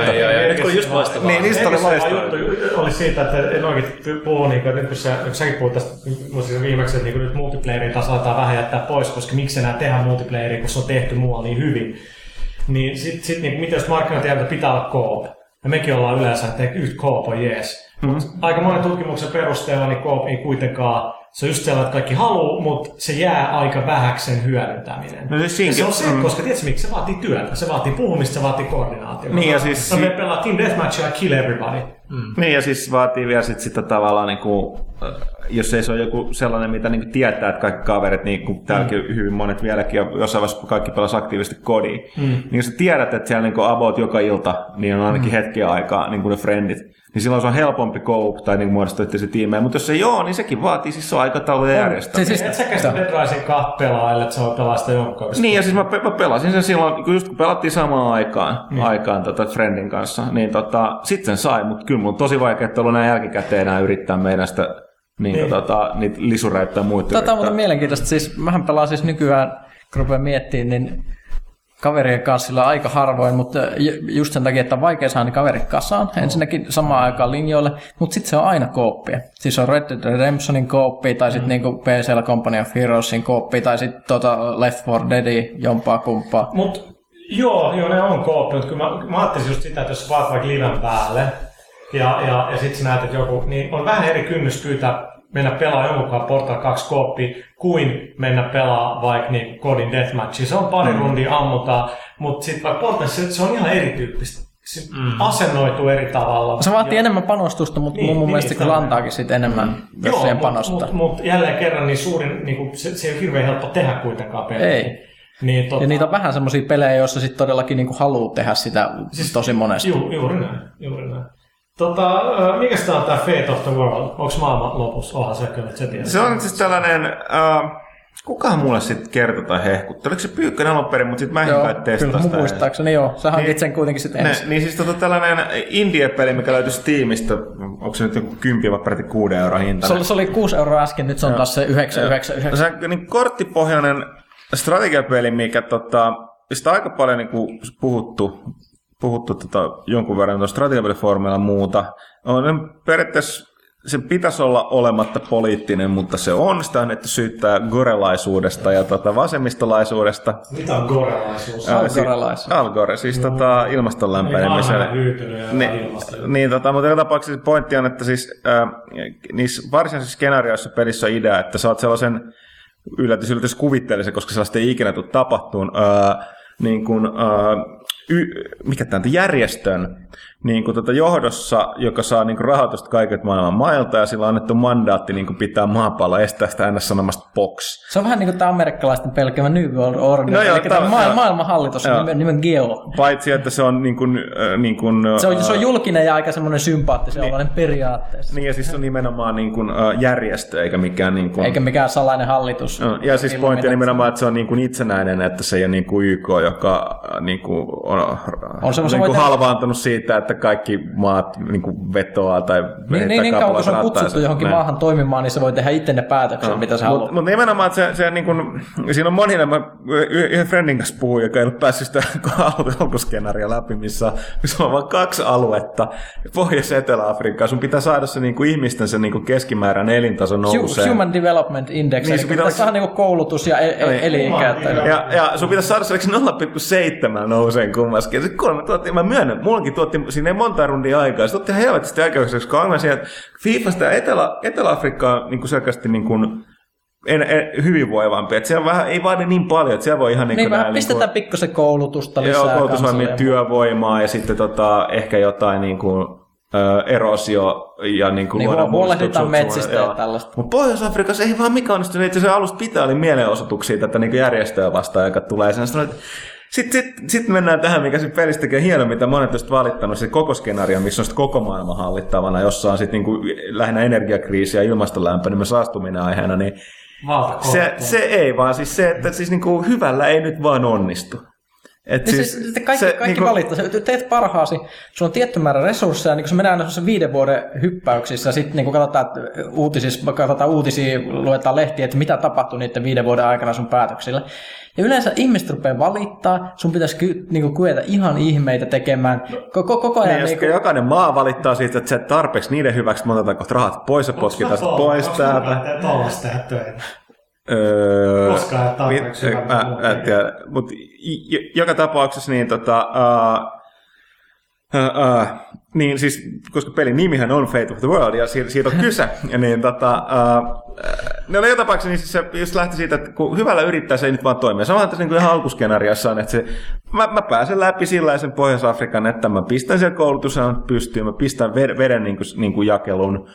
Nyt kun just loistavaa. Niin, niistä oli loistavaa. Juttu oli siitä, että en oikein puhu, niin kuin, nyt kun säkin puhut tästä siis viimeksi, että niin nyt multiplayeria taas aletaan vähän jättää pois, koska miksi enää tehdään multiplayeria, kun se on tehty muualla niin hyvin. Niin sit niin, mitä jos markkinat jäävät, pitää olla koop. Ja mekin ollaan yleensä, että yhtä koop on jees. Aika monen tutkimuksen perusteella niin koop ei kuitenkaan, se on just sellainen, että kaikki haluaa, mutta se jää aika vähäksi sen hyödyntäminen. No, se on se, koska tiedätkö miksi? Se vaatii työtä, se vaatii puhumista, se vaatii koordinaatiota. Niin, siis me pelaa Team Deathmatchia ja kill everybody. Niin ja siis vaatii vielä sitä tavallaan, niin kuin, jos ei se ole joku sellainen, mitä niin kuin tietää, että kaikki kaverit, niin kuin täälläkin hyvin monet vieläkin, ja jossain vaiheessa kaikki pelasi aktiivisesti kodiin, niin jos sä tiedät, että siellä niin kuin about joka ilta, niin on ainakin hetken aikaa, niin kuin ne frendit, niin silloin se on helpompi koop tai niin muodostaa se tiimejä, mutta jos se ei ole, niin sekin vaatii siis aikataulujen järjestämistä. Siis et sä käsitä Dead Rising 2 pelaajille, että sä voi pelaa sitä joukkoa. Niin ja siis mä pelasin sen silloin, just kun pelattiin samaan aikaan friendin kanssa, niin sit sen sai, mutta kyllä mun on tosi vaikea, että ollaan näin jälkikäteen enää yrittää meidän sitä niin niitä lisureita ja muita. Tätä on muuten mielenkiintoista, siis mähän pelaan siis nykyään, kun rupeaa miettimään, niin kaverien kanssa sillä aika harvoin, mutta just sen takia, että on vaikea saada niin kaverit kasaan. Ensinnäkin samaan aikaan linjoille, mutta sitten se on aina kooppia. Siis on Red Dead Redemptionin kooppia, tai sitten niinku PCL Company of Heroesin kooppia, tai sitten Left 4 Deadin jompaa kumppaa. Mut joo, ne on kooppia, mutta mä ajattelin just sitä, että jos vaat vaikka liven päälle, ja sitten sä näet, että joku, niin on vähän eri kynnys pyytää mennä pelaa jonkun Portal 2 kooppia, kuin mennä pelaa vaikka niin kodin deathmatchia. Se on pari rundia ammutaan, mutta sitten vaikka Portalissa se on ihan erityyppistä. Se asennoituu eri tavalla. Se vaatii enemmän panostusta, mutta niin, mun mielestä kyllä antaakin sit enemmän, jos siihen panostaa. Mutta jälleen kerran niin suurin, niin kuin, se ei ole hirveän helppo tehdä kuitenkaan pelejä. Niin, ja niitä on vähän semmoisia pelejä, joissa sit todellakin niin kuin haluaa tehdä sitä siis, tosi monesti. Juuri näin. Mikäs tää on tää Fate of the World? Onko maailman lopussa? Onhan se kyllä, että se tiedät. Se on siis tällainen... Kukahan mulle sitten kertoi tai hehkuttaa? Oliko se Pyykkönen alun perin, mutta sitten mä en kai testaa sitä. Muistaakseni joo, sä hankit sen kuitenkin sitten ensin. Niin siis tällainen indie-peli, mikä löytyi Steamista, onko se nyt joku 10 vai peräti 6 € hintainen? Se oli 6 € äsken, nyt se on taas se 9,99. Se on niin korttipohjainen strategiapeli, mikä sitä aika paljon niin puhuttu jonkun verran tuon strategiapelifoormilla muuta. On periaatteessa... Sen pitäisi olla olematta poliittinen, mutta se on. Sitä on annettu syyttää gorelaisuudesta ja vasemmistolaisuudesta. Mitä on gorelaisuus? Algorelaisuus. Algore, siis ilmaston lämpenemiselle. Mutta joka tapauksessa pointti on, että siis, niissä varsinaisissa skenaarioissa pelissä on idea, että sä oot sellaisen yllätys kuvitteellisen, koska sellaista ei ikinä tule tapahtuun, järjestön niin kuin johdossa, joka saa niin kuin rahoitusta kaikilta maailman mailta, ja sillä on annettu mandaatti niin kuin pitää maapalloa estää sitä aina sanomasta box. Se on vähän niin kuin tämä amerikkalaisten pelkäämä New World Order, eli tämä maailmanhallitus nimen Geo. Paitsi, että se on, se on julkinen ja aika semmoinen sympaattisen niin, periaatteessa. Niin, ja siis se on nimenomaan niin kuin, järjestö, eikä mikään... Niin kuin, eikä mikään salainen hallitus. Ja siis pointti nimenomaan, että se on niin kuin itsenäinen, että se ei ole niin kuin YK, joka niin kuin, on niin halvaantunut siitä, että kaikki maat niin vetoaa tai niin kauan kun se on kutsuttu johonkin maahan toimimaan, niin se voi tehdä itse ne päätökset, mitä se haluaa. Mutta nimenomaan, että se niin kuin, siinä on monille, mä yhden friendin kanssa puhuin, joka ei ollut päässyt sitä alkuskenaaria läpi, missä on vain 2 aluetta, Pohjois- ja Etelä-Afrikkaa. Sun pitää saada se niin kuin ihmisten se niin kuin keskimääräinen elintaso nousee. Human Development Index, niin, eli pitäisi saada niin kuin koulutus ja elinikä. Ja sun pitäisi saada se 0,7 nouseen kummaskin. Sitten 3 tuottiin, mä myönnän, mullakin tuotti siinä ei monta rundia aikaa. Se otti ihan helvetisti aikaa, koska on aina siihen, että FIFAsta ja Etelä-Afrikka on niin selkeästi niin kuin hyvinvoivampi. Että siellä vähän, ei vaadi niin paljon, että siellä voi ihan... Niin vähän pistetään niin pikkusen koulutusta lisää. Joo, koulutusvoimia, työvoimaa ja sitten ehkä jotain niin kuin erosio ja niin luoda muistutuksia. Metsistä ja tällaista. Mutta Pohjois-Afrikassa ei vaan mikä onnistunut, että se alusta pitää oli mielenosoituksia tätä niin järjestöä vastaan, joka tulee sen sanoa, että sitten mennään tähän, mikä se pelissä tekee hieno, mitä monet ovat valittanut, se koko skenaario, missä on sitten koko maailman hallittavana, jossa on sitten niinku lähinnä energiakriisiä ja ilmaston lämpeneminen saastuminen aiheena, niin se ei vaan, siis se, että siis niinku hyvällä ei nyt vaan onnistu. Et siis kaikki niinku valittaa. Teet parhaasi, sulla on tietty määrä resursseja, niin kun se menee aina 5 vuoden hyppäyksissä, ja sitten niin katsotaan uutisia, luetaan lehtiä, että mitä tapahtuu niiden 5 vuoden aikana sun päätöksillä. Ja yleensä ihmiset rupeaa valittaa, sun pitäisi niinku kyetä ihan ihmeitä tekemään. Koko ajan niin, niinku... Jokainen maa valittaa siitä, että se tarpeeksi niiden hyväksi, me otetaan kohta rahat pois ja potkitaan sitä pois täältä. Koskaan ei tarpeeksi hyvää. Mutta joka tapauksessa niin niin siis, koska pelin nimihän on Fate of the World ja siitä on kyse, niin ne oli jotapaksi, niin siis se just lähti siitä, että kun hyvällä yrittää, se ei nyt vaan toimia. Samahan tässä niin kuin ihan alkuskenaariassa on, että se, mä pääsen läpi sillä ja sen Pohjois-Afrikan, että mä pistän siellä koulutusalan pystyyn, mä pistän veden niin kuin jakelun.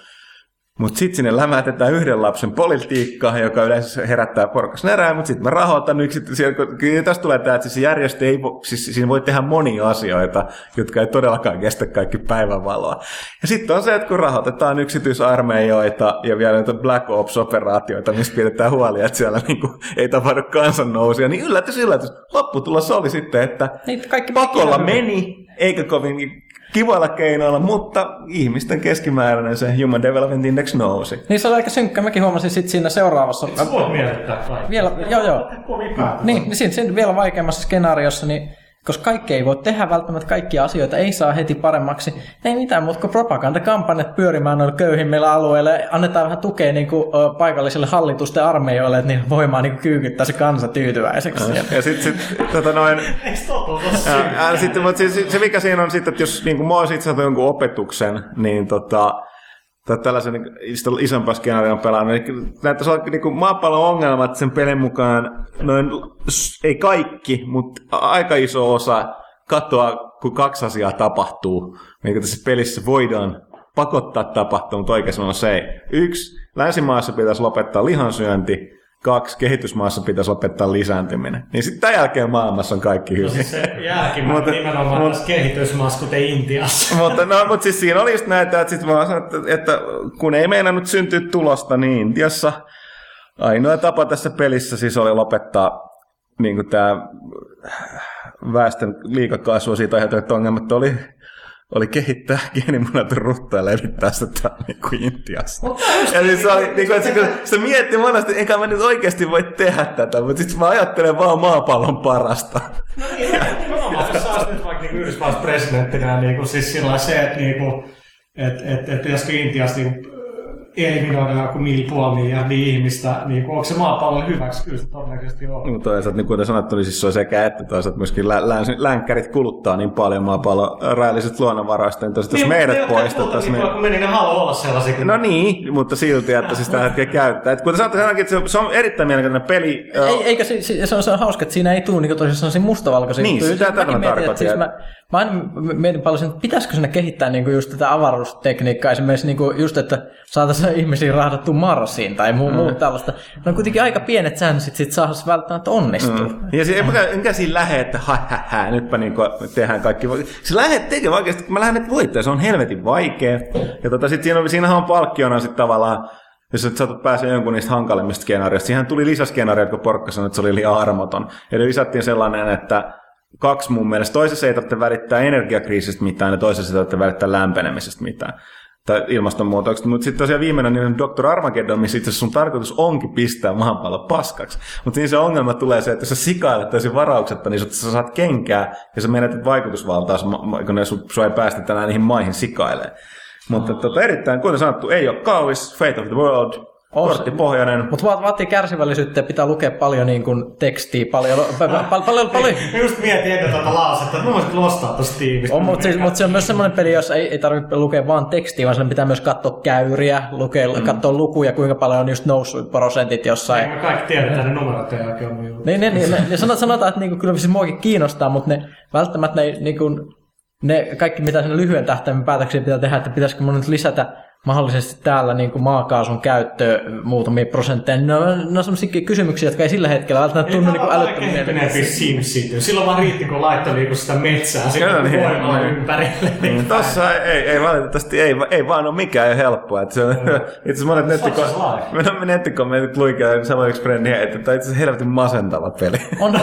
Mutta sitten sinne lämätetään yhden lapsen politiikkaa, joka yleensä herättää porukas närää, mutta sitten mä rahoitan yksityisiä. Tässä tulee tämä, että se järjestö ei siis voi tehdä monia asioita, jotka ei todellakaan kestä kaikki päivänvaloa. Ja sitten on se, että kun rahoitetaan yksityisarmeijoita ja vielä näitä Black Ops-operaatioita, missä pidetään huolia, että siellä niinku ei tapahdu kansannousia, niin yllätys. Lopputulos oli sitten, että pakolla meni, eikä kovin... Kivoilla keinoilla, mutta ihmisten keskimääräinen se Human Development Index nousi. Niin se oli aika synkkä. Mäkin huomasin sitten siinä seuraavassa... Sä voit mielettää kaikkea. Vielä, joo. Niin, siinä vielä vaikeammassa skenaariossa, niin, koska kaikki ei voi tehdä välttämättä, kaikkia asioita ei saa heti paremmaksi. Ei mitään muuta kuin propagandakampanjat pyörimään noilla köyhimmillä alueilla. Annetaan vähän tukea niin kuin, paikallisille hallitusten armeijoille, että niillä voimaa niin kuin kyykyttää se kansa tyytyväiseksi. Ja sitten mutta se mikä siinä on sitten, että jos niin kuin mä oon itse asiassa jonkun opetuksen, niin tai tällaisen isompaa skenaarion pelaaminen. Näyttäisi olla niin maapallon ongelmat sen pelin mukaan, noin, ei kaikki, mutta aika iso osa katoaa, kun kaksi asiaa tapahtuu. Eli tässä pelissä voidaan pakottaa tapahtumaan, mutta oikein sanoa se ei. 1. Länsimaassa pitäisi lopettaa lihansyönti. 2. Kehitysmaassa pitäisi lopettaa lisääntyminen. Niin sitten tämän jälkeen maailmassa on kaikki hyvin. No siis se jälkimmäinen nimenomaan tässä kehitysmaassa, kuten Intiassa. Mutta siis siinä oli just näitä, että, sit vaan, että kun ei meinannut syntyä tulosta, niin Intiassa ainoa tapa tässä pelissä siis oli lopettaa niin tämä väestön liikakasvua siitä aiheutuneet ongelmat oli kehittää geenimuunneltua ruttoa ja levittää sitä niinku Intiasta. Eli se oli, niinku, se mietti monesti, enkä mä nyt oikeasti voi tehdä tätä, mutta sit mä ajattelen vaan maapallon parasta. No niin, jos sä oot nyt vaikka niinku Yhdysvallan presidenttinä, niinku, siis sillä se, että niinku, et pitäisikö Intiasta niinku, eliminoida joku 1,5 miljardia ihmistä, niinku, onko se maapallon hyväksi? Kyllä se todennäköisesti on. No toisaalta, niin kuten sanottu, niin siis se on sekä että toisaalta myöskin länkkärit kuluttaa niin paljon maapallon rajalliset luonnonvaroista, niin tosiaan jos meidät poistettaisiin... Niin, kun meni, ne haluaa olla sellaisia. Kun... No niin, mutta silti, että siis tällä hetkellä käyttää. Et kuten sanottu, että se on erittäin mielenkiintoinen peli. Eikä se on hauska, että siinä ei tule niin tosiaan sellaisia mustavalkoisia. Niin, sitä tämä tarkoittaa. Siis mä aina mietin paljon sen, että pitäisikö siinä kehittää niin just tätä avaruustekniikkaa, esimerkiksi niin just, että saataisiin ihmisiä rahdattu Marsiin tai muu tällaista. No kuitenkin aika pienet säännöt sit saadaan välttämättä onnistua. Ja se enkä siinä lähde, että nytpä niin tehdään kaikki. Se lähdet tekemään oikeasti, kun mä lähden, että voittaa. Se on helvetin vaikea. Ja siinähän on palkkiona sitten tavallaan, jos et saatat pääsee jonkun niistä hankalimmista skenaarioista. Siihen tuli lisäskenaarioita, kun porkka sanoi, että se oli liian armoton. Eli lisättiin sellainen, että 2 mun mielestä. Toisessa ei tarvitse välittää energiakriisistä mitään ja toisessa ei tarvitse välittää lämpenemisestä mitään. Tai ilmastonmuutoksesta, mutta sitten tosiaan viimeinen niin Dr. Armageddon, missä itse asiassa sun tarkoitus onkin pistää maapallo paskaksi. Mutta niin se ongelma tulee se, että jos sä sikailet täysin varauksetta, niin sä saat kenkää ja sä menetät vaikutusvaltaa, kun sua ei päästä tänään niihin maihin sikailemaan. Mutta erittäin, kuten sanottu, ei ole kauis, Fate of the World... Korttipohjainen. Mutta vaatii kärsivällisyyttä ja pitää lukea paljon niin kuin tekstiä, paljon. Just mietin ennen tätä lausetta, että mä voisin lostaa tuosta tiimistä. Mutta se on myös semmoinen peli, jossa ei tarvitse lukea vaan tekstiä, vaan sen pitää myös katsoa käyriä, katsoa lukuja, kuinka paljon on just noussut prosentit jossain. Me kaikki tiedetään ne numerot ja jälkeen on juuri. Niin, sanotaan, että niinku, kyllä se muakin kiinnostaa, mutta ne välttämättä ne kaikki, mitä sen lyhyen tähtäimen päätöksiä pitää tehdä, että pitäisikö mun nyt lisätä mahdollisesti täällä niin kuin maakaasun käyttö muutamia prosentteja. Ne on sellaisia kysymyksiä, jotka ei sillä hetkellä välttämättä tunnu niin älyttömiä. Silloin vaan riitti, kun laittoi sitä metsää sitten voimaa ympärille. Tuossa ei valitettavasti, ei vaan ole mikään helppoa. Itse asiassa monet nettikommentit luikin samoin yksi frendi, että tämä on itse asiassa helvetin masentava peli. On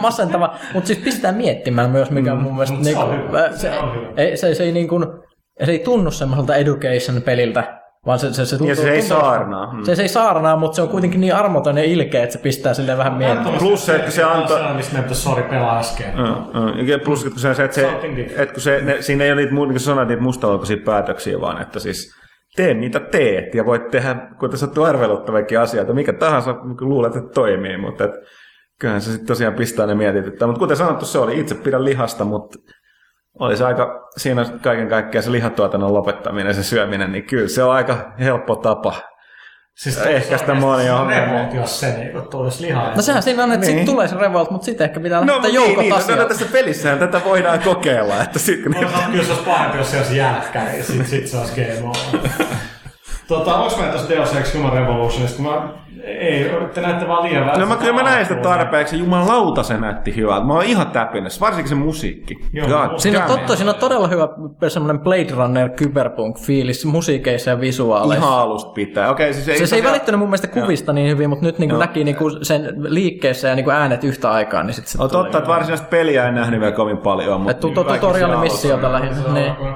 masentava, mutta siis pistetään miettimään myös, mikä mun mielestä... Se ei niin kuin... Ja se ei tunnu semmoiselta education-peliltä, vaan se ei saarnaa, mutta se on kuitenkin niin armoton ja ilkeä, että se pistää silleen vähän miettimään. Plus se, että se antaa... Plus se, että kun se, siinä ei ole niitä, niin kuin sanoit, niitä mustavalkoisia päätöksiä, vaan että siis teet ja voit tehdä, kun tässä on arveluttaviakin asioita, mikä tahansa luulet, että toimii, mutta et, kyllähän se sitten tosiaan pistää ne mietityttää. Mutta kuten sanottu, se oli itse pidä lihasta, mutta... Oli se aika, siinä kaiken kaikkiaan se lihatuotannon lopettaminen, se syöminen, niin kyllä se on aika helppo tapa. Siis ehkäistä moni on. Revolt, jos se ei tulisi lihaa. No sehän siinä on, että niin. Sitten tulee se revolt, mutta sitten ehkä pitää lähteä joukot asioita. No tässä pelissähän tätä voidaan kokeilla. Että sit, kyllä se olisi pahempi, jos se olisi jälkkäri, ja sitten se olisi game over. Onko mä tuossa Deus Ex Human Revolutionista? Te näette vaan liian vähän. No kyllä mä näin sitä tarpeeksi. Jumalauta, se näytti hyvältä. Mä oon ihan täpinässä, varsinkin se musiikki. Siinä on todella hyvä semmoinen Blade Runner Cyberpunk-fiilis musiikeissa ja visuaaleissa. Ihan alusta pitää. Okay, se ei välittynyt mun mielestä kuvista niin hyvin, mutta nyt näki sen liikkeessä ja äänet yhtä aikaan. Niin sit on totta, että varsinaista peliä en nähnyt vielä kovin paljon. Tutorialimissio lähinnä.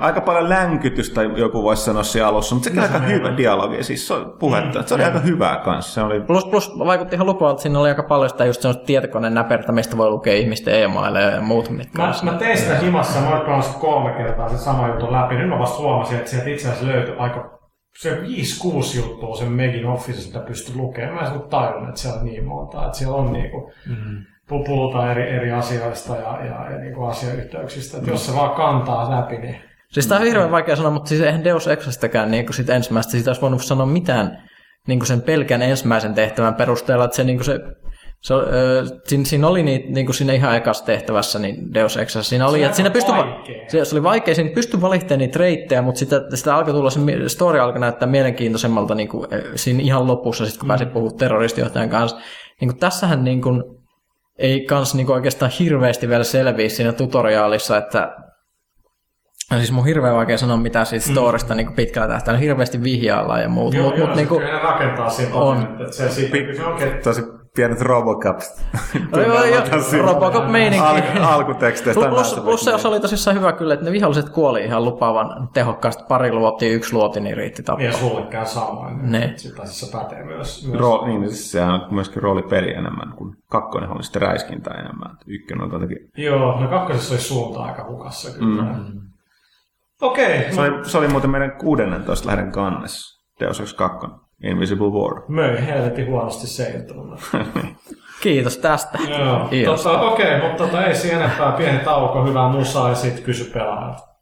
Aika paljon länkytystä joku voisi sanoa siellä alussa, mutta sekin aika hyvä dialogi, siis puhetta. Se oli aika hyvää kanssa. Plus vaikutti ihan lupaavalta, että siinä oli aika paljon sitä just semmoista tietokoneen näpertä, mistä voi lukea ihmisten e-maileja ja muut mitkä. Mä tein sitä himassa, mä oon pelannut 3 kertaa se sama juttu läpi. Nyt mä vasta huomasin, että sieltä itse asiassa löytyi aika... Se 5-6 juttua sen Megin Office, mitä pystyi lukemaan. Mä en sitten tajunnut, että siellä on niin monta. Että siellä on niinku... Pulutaan eri asioista ja niinku asiayhteyksistä. Että jos se vaan kantaa läpi, niin... Siis tämä on hirveän vaikea sanoa, mutta siis eihän Deus Exestäkään niin sit ensimmäistä sitä olisi voinut sanoa mitään niin sen pelkän ensimmäisen tehtävän perusteella, että se, niin se siinä oli niitä, niin siinä ihan ekassa tehtävässä niin Deus Exessä siinä oli, että siinä pystyi, se oli vaikea, siinä pystyi valittamaan niitä reittejä, mutta sitä alkoi tulla, se story alkoi näyttää mielenkiintoisemmalta niin kuin siinä ihan lopussa, sit kun pääsi puhumaan terroristijohtajan kanssa. Niin tässähän niin kuin, ei kans niin kuin oikeastaan hirveästi vielä selviä siinä tutoriaalissa, että siis mun hirveän vaikea sanoa mitään siitä storista niin pitkällä tähtäillä. Hirveästi vihjaillaan ja muuta. Joo, joo, niin kyllä ne rakentaa siinä on. Että se tosi pienet Robocopit. Robocop-meininki. Alkuteksteistä. Plus se oli tosissaan hyvä kyllä, että ne viholliset kuoli ihan lupaavan tehokkaasti. 1 luoti, niin riitti tappaa. Ja suunnilleen samoin. Se taisissa pätee myös. Niin, siis sehän on myöskin roolipeli enemmän, kun 2 oli sitten räiskintää enemmän. 1 on jotenkin... Joo, no 2 oli suunta aika hukassa kyllä. Okei. Se oli muuten meidän 16 lähden kannessa, Deus Ex 2, Invisible War. Möi helvetin huonosti seiltuna. Kiitos tästä. Joo, okei, mutta ei siinä enempää. Pieni tauko, hyvää musaa ja sitten kysy pelaajalta.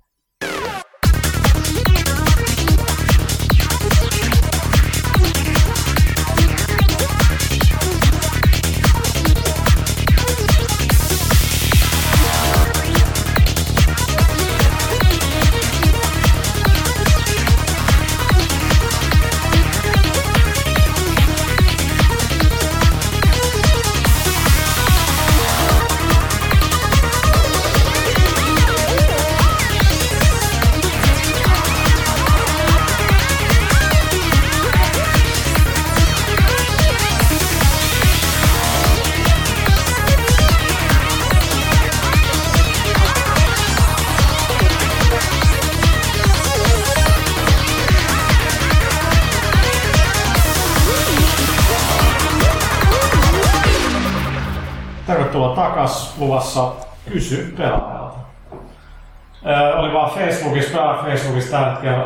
Luvassa kysy pelaajalta. Oli vaan Facebookissa, Facebookissa tällä hetkellä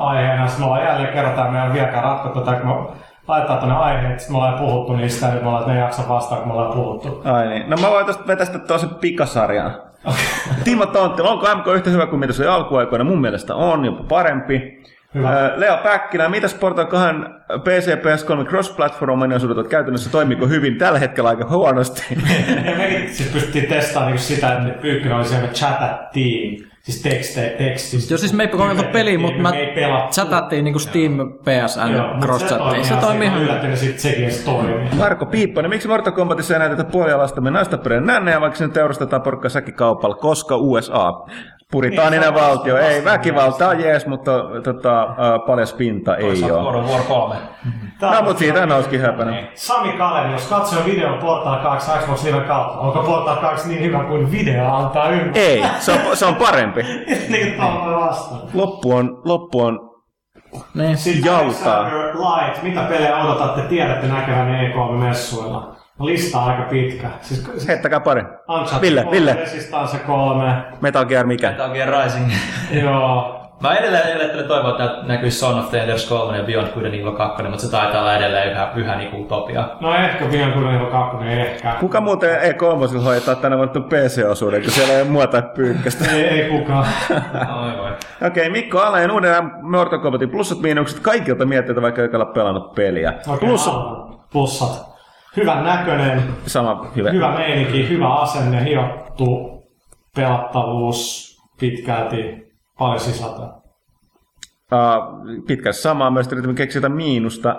aiheena. Me ollaan jälleen kertaa, me ei ole vieläkään ratkottu tätä, kun me laitetaan tuonne aiheet, sitten me ollaan puhuttu niistä, ja nyt me ollaan jaksa vastaan, kun me ollaan puhuttu. Ai niin. No mä voin tuosta vetästä tuollaisen pikasarjan. Okay. Timo Tonttila, onko MK yhtä hyvä kuin mitä se oli alkuaikoina? Mun mielestä on, jopa parempi. Hyvä. Leo Päkkilä, mitäs Portal 2 PC, PS3 cross-platform-ominaisuudet käytännössä toimiiko hyvin? Tällä hetkellä aika huonosti. Ja mekin siis pystyttiin testaamaan sitä, että Pyykkinen oli siellä, me chatattiin, siis tekstistä. Joo, siis me ei kokeiltu peliä, mutta me chatattiin niin kuin Steam, PSN, cross-chattiin. Se toimii ihan yllättänyt, sitten sekin edes toimii. Marko Piipponen, miksi Mortal Kombatissa ei näytetä puolialastamme naistapurien nännejä, vaikka sinne teurastetaan porukka säkikaupalla, koska USA? Puritaaninen niin, valtio, ei väkivaltaa, jees, mutta paljaspinta ei ole. Vuoro 3. No, mutta siitä on olisikin höpänä. Sami Kaleni, jos katsoo videon Portal 2 Xbox Liven kautta, onko Portal 2 niin hyvä kuin video antaa ymmärtää? Ei, se on parempi. Niin kuin vastaan. Loppu on ne. Jaltaa. Light, mitä pelejä odotatte, tiedätte näkevänne E3-messuilla? Lista on aika pitkä. Siis heittäkää pari. Ville. Resistance 3. Metal Gear mikä? Metal Gear Rising. Joo. Mä edelleen toivon, että näkyisi Son of the Elders 3 ja Beyond Good and Evil 2, mutta se taitaa olla edelleen yhä niin kuin utopia. No ehkä Beyond Good and Evil 2, ehkä. Kuka muuten E3 hoitaa tänä vuonna PC-osuuden, kun siellä ei ole muuta Pyykkästä? ei kukaan. Okei, Mikko Alain uuden Mortal Kombatin plussat miinukset kaikilta mietteitä, vaikka ei ole pelannut peliä. Okay, plussat. Hyvän näköinen, hyvä meininki, hyvä asenne, hiottu pelattavuus pitkälti, paljon sisältöä. Pitkälti samaa, myös yritämme keksiä jotain miinusta.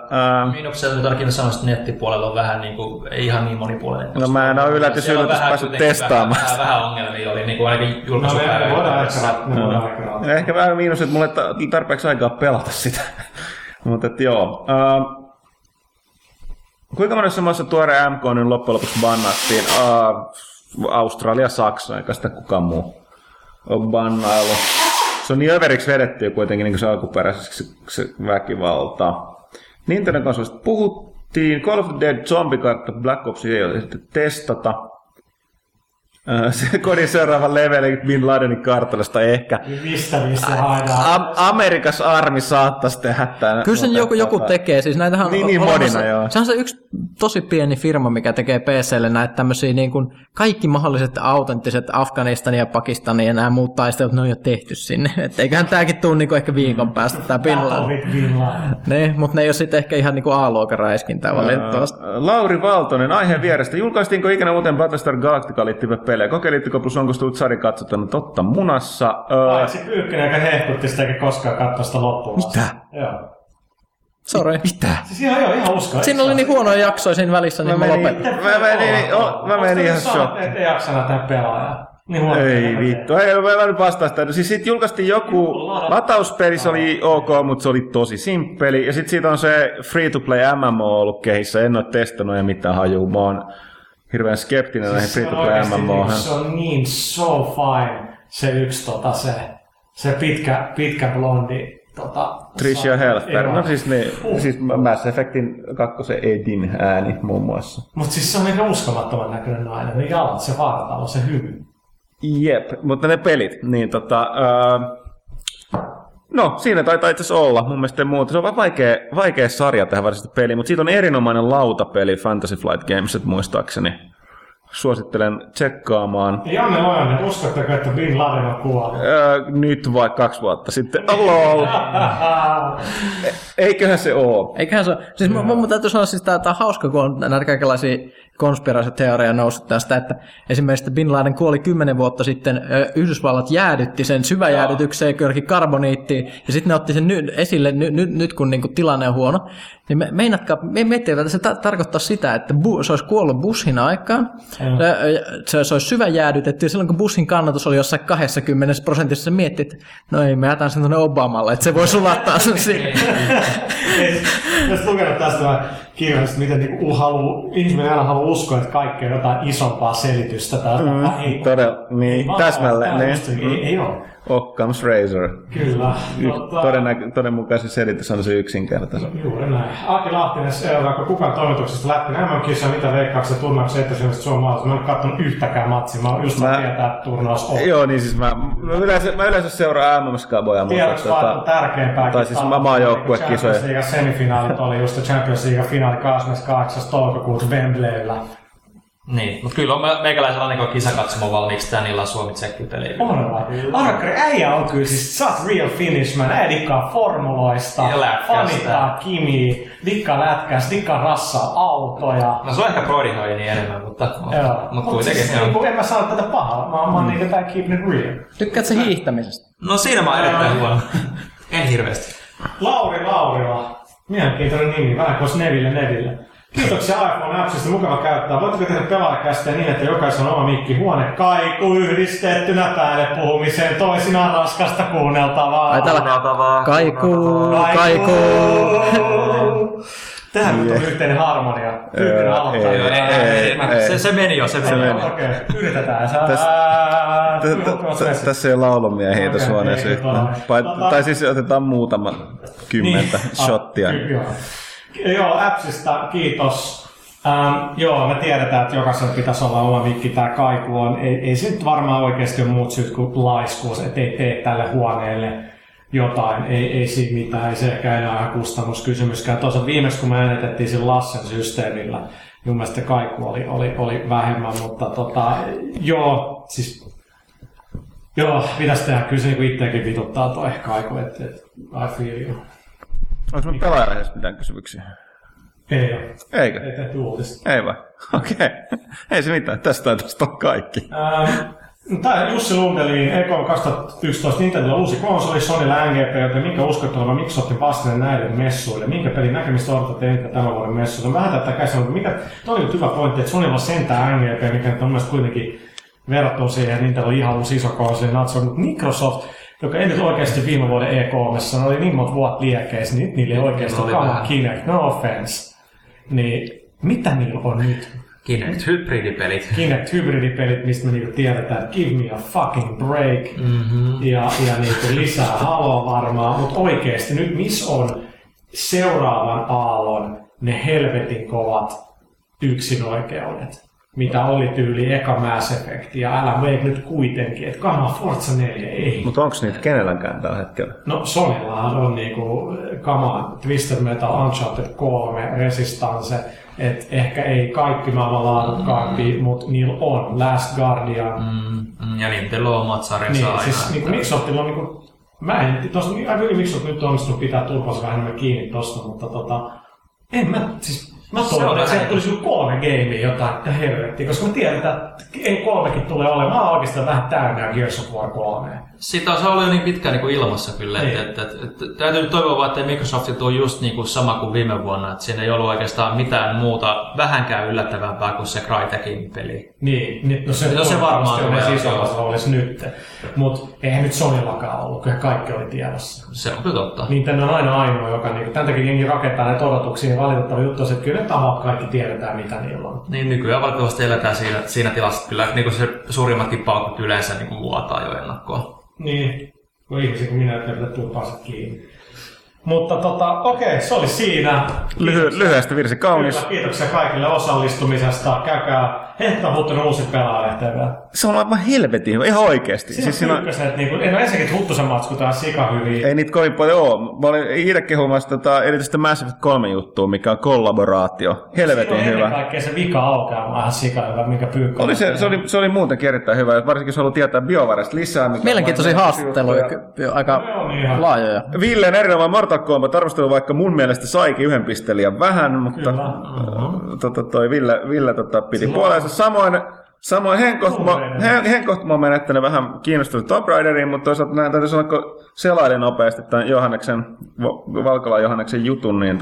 Miinuksella tarkemmin sanoa, että nettipuolella on vähän niin kuin, ei ihan niin monipuolinen. No mä en ole yllätys päässyt testaamaan. Vähän ongelmia oli, niin kuin ainakin julkaisupäivänä. No, ehkä vähän miinus, että mulla ei tarpeeksi aikaa pelata sitä. Mutta joo. Kuinka monessa maassa tuore MK nyt loppujen lopuksi bannattiin? Australia, Saksa, eikä sitä kukaan muu on bannailu. Se on niin överiksi vedetty jo kuitenkin niin kuin se alkuperäiseksi se väkivalta. Nintendo konsolista puhuttiin. Call of the Dead Zombie-kartta Black Opsia ei ole testata. Se kodin seuraavan levelin Bin Ladenin kartallista ehkä. Mistä haidaan? Amerikas armi saattaisi tehdä tämän. Kyllä sen joku tekee. Siis näitähän niin monina, joo. Se on se yksi tosi pieni firma, mikä tekee PClle näitä tämmöisiä niin kuin kaikki mahdolliset autenttiset Afganistania, Pakistania ja nämä muut taistelut, ne on jo tehty sinne. Et eiköhän tämäkin tule niin kuin ehkä viikon päästä tämä Bin Laden. Niin, mutta ne ei ole sitten ehkä ihan niin kuin A-luokan räiskintää valitettavasti. Lauri Valtonen, aiheen vierestä. Julkaistiinko ikinä uuden Battlestar Galactica liittyvät pelejä? Kokeilitteko, plus onko Stutsari katsottanut totta munassa? Paitsi Pyykkönen, joka hehkutti sitä eikä koskaan katsoa sitä loppuun. Mitä? Joo. Sorry. Mitä? Siis ihan uskaan. Siinä oli niin huonoja jaksoja siinä välissä, niin mä lopetin. Mä menin ihan shokkiin. Ette jaksana tämän pelaajan. Niin ei vittu. Mä nyt vastaan sitä. Siis siitä julkaistiin joku latauspeli, se oli ok, mutta se oli tosi simppeli. Ja sitten siitä on se free-to-play MMO ollut kehissä. En ole testannut ja mitään hajuu. Mä oon hirveän skeptinen näihin free-to-play MMOhan. Se on niin so fine se yksi se pitkä blondi Tricia Helfer. No siis niin, siis Mass Effectin kakkosen Edin ääni muun muassa. Mut siis se on ihan uskomattoman näköinen aina. Ne jalat, se vartalo, se hymy. Jep, mutta ne pelit, niin no, siinä taitaa itse asiassa olla. Mun mielestä muuta. Se on vaan vaikea sarja tähän varsinaisesti peliin, mutta siitä on erinomainen lautapeli Fantasy Flight Games, muistaakseni. Suosittelen tsekkaamaan. Janne Lojanen, uskotteko, että Bin Laden on kuollut? Nyt vai 2 vuotta sitten. Lol. Eiköhän se oo. Eiköhän se oo. Siis mun täytyy sanoa, siis tää on hauska, kun on näitä kaikenlaisia konspiraatioteoria noussut tästä, että esimerkiksi Bin Laden kuoli 10 vuotta sitten, Yhdysvallat jäädytti sen syväjäädytykseen, kylläkin karboniittiin, ja sitten ne otti sen esille nyt, kun niinku tilanne on huono. Niin miettivät, että se tarkoittaa sitä, että se olisi kuollut bushin aikaan, se olisi syväjäädytetty, ja silloin kun bushin kannatus oli jossain 20%, se mietti, että no ei, me jätän sen tuonne Obamalle, että se voi sulattaa sen sinne. Jos lukenut tästä kirjallisesti, miten niinku ihminen aina haluaa uskoa, että kaikki on jotain isompaa selitystä. Todella, niin, täsmälleen. Ei ole. Occam's Razor. Kyllä. Todennäköisesti selitys on se yksinkertaisesti. Juuri näin. Aki Lahtinen seuraa, kun kukaan toimituksesta lähti MM-kissa, mitä veikkauksia turnauksia etäisyydestä Suomalaisesta. Mä en katsonut yhtäkään matsia, mä oon just tietää, että turnaus on. Joo, niin siis mä yleensä seuraan MM-skaboja. Tiedoksi vaan tärkeämpää. Tai siis mä maajoukkuekisoja. Champions League semifinaalit oli just Champions League finaali 28. toukokuuta Wembleyllä. Niin, mutta kyllä on meikäläisellä ainakin kisakatsomo valmiiksi tän illan Suomi-Tsekki-peliin. On Arkari, äijä on kyllä siis, sä oot real finishman, äijä dikkaa formuloista, fanitaa Kimi, dikkaa lätkästä, dikkaa rassaa autoja. No se on ehkä broidihoi niin enemmän, mutta kuitenkin. Siis, en mä sano tätä pahaa, mä oon niin jotain keep it real. Tykkäät sä hiihtämisestä? No siinä mä oon erittäin huono. En hirveästi. Lauri Laurila, mielenkiintoinen nimi, vähän kuin olisi Neville. Kiitoksia iPhone-appsista, mukava käyttää. Voitteko tehdä pelaajakästejä niin, että jokaisella on oma mikkihuone kaiku yhdistettynä päälle puhumiseen toisinaan raskasta kuunneltavaa. Ai tällä kaikuu. Tähän nyt on yhteinen harmonia. Yhteinen aloittaa. Se meni jo. Okei, yritetään. Tässä ei ole laulumiehiä tässä huoneessa yhtään. Tai siis otetaan muutama 10 shottia. Joo, appsista kiitos. Joo, me tiedetään, että jokaisen pitäisi olla oma mikki, tämä kaiku on. Ei se nyt varmaan oikeasti ole muut syyt kuin laiskuus, ettei tee tälle huoneelle jotain. Ei siinä mitään, ei se ehkä enää ihan kustannuskysymyskään. Tuossa viimeksi, kun me äänetettiin sen Lassen systeemillä, niin mun mielestä kaiku oli vähemmän, mutta joo, siis... Joo, pitäisi tehdä, kyllä se niin kuin itseäkin vituttaa toi kaiku, että I feel you. Onko me pelaajarehdessä mitään kysymyksiä? Ei ole. Eikö? Ei tehty uutista. Ei vai? Okei. Ei se mitään. Tästä on kaikki. Tää Jussi Lundelin Eko 2011 Nintendo uusi konsoli Sonylla NGP, joten minkä uskottava Microsoftin vastine näille messuille? Minkä pelin näkemistä odotatte enkä tämän vuoden messuille? Mä hätättää käsin, mutta mikä on hyvä pointti, että Sonylla sentään NGP, mikä nyt on mielestäni kuitenkin verrattu siihen, että Nintendo on ihan uusi iso konsoli, mutta Microsoft, joka ei nyt oikeasti viime vuoden E3:ssa, ne oli niin monta vuotta liekeissä, niin nyt niillä ei oikeasti ole Kinect, no offense. Niin mitä niillä on nyt? Kinect-hybridipelit. Kinect-hybridipelit, mistä me niinku tiedetään, että give me a fucking break. Mm-hmm. Ja niinku lisää haloa varmaan, mutta oikeasti nyt missä on seuraavan aallon ne helvetin kovat yksinoikeudet? mitä oli tyyli eka Mass Effect, ja älä meik nyt kuitenkin, että kannan Forza 4 ei. Mutta onko niitä kenelläkään tällä hetkellä? No Sonyllahan on niinku kamaa, Twisted Metal, Uncharted 3, Resistance, että ehkä ei kaikki maailman laadukkaampia, mutta niillä on Last Guardian. Ja Nintendo on omat sarjansa aina. Niin, siis niinku, miksi ottilla on niinku, mä en, tosta, miksi olet nyt onnistunut pitää turpansa vähän enemmän kiinni tosta, mutta en mä, siis mä toivon, että tulisi kolme gamea jotain, että helvettiin, koska mä tiedän, että ei kolmekin tule olemaan. Mä oon oikeastaan vähän täynnä Gears of War 3. Sitä on ollut jo niin pitkään niin kuin ilmassa kyllä. Että täytyy nyt toivoa, että Microsoft tuo just niin kuin sama kuin viime vuonna. Että siinä ei ollut oikeastaan mitään muuta vähänkään yllättävämpää kuin se Crytekin peli. Niin, no se varmasti olisi isommassa roolissa nyt. Mutta eihän nyt Sonyllakaan ollut, kyllä kaikki oli tiedossa. Se on kyllä totta. Niin tänne on aina ainoa, joka niin, tämän takia jengi rakentaa näitä odotuksia ja valitettava juttu on, että kyllä ne tahot kaikki tiedetään mitä niillä on. Niin nykyään valitettavasti eletään siinä tilassa, kyllä niin kuin se suurimmatkin paukut yleensä niin kuin luotaan jo ennakkoon. Niin, no ihmisiä kuin minä, että ne pitää tulla kiinni. Mutta okei, se oli siinä. Lyhyesti virsi kaunis. Kyllä, kiitoksia kaikille osallistumisesta. Käykää. Heitä on huttunut uusi pelaajalehteen vielä. Se on aivan helvetin hyvä, ihan oikeesti. Siinä on ykköset, niin kuin, en ole ensinnäkin huttusen matsku täällä sikahyviä. Ei niitä kovin paljon ole. Mä olin itse kehumassa erityisesti Mass Effect 3 juttua, mikä on kollaboraatio. Helvetin hyvä. Siinä on kaikkea se vika aukeaa vähän sikahyvä, minkä Pyykkö. Se oli muutenkin erittäin hyvä, varsinkin se haluaa tietää BioWaresta lisää. Mielenkiintoisia haastatteluja, aika laajoja. Villen erinomainen Mortal Kombat -arvostelu, vaikka mun mielestä saikin yhden pistelijän vähän, mutta toi Ville piti puoleensa. Samoin Henkohtuma on menettänyt vähän kiinnostunut Tomb Raideriin, mutta toisaalta näin täytyy sanoa, kun selailin nopeasti tämän Valkalan Johanneksen jutun niin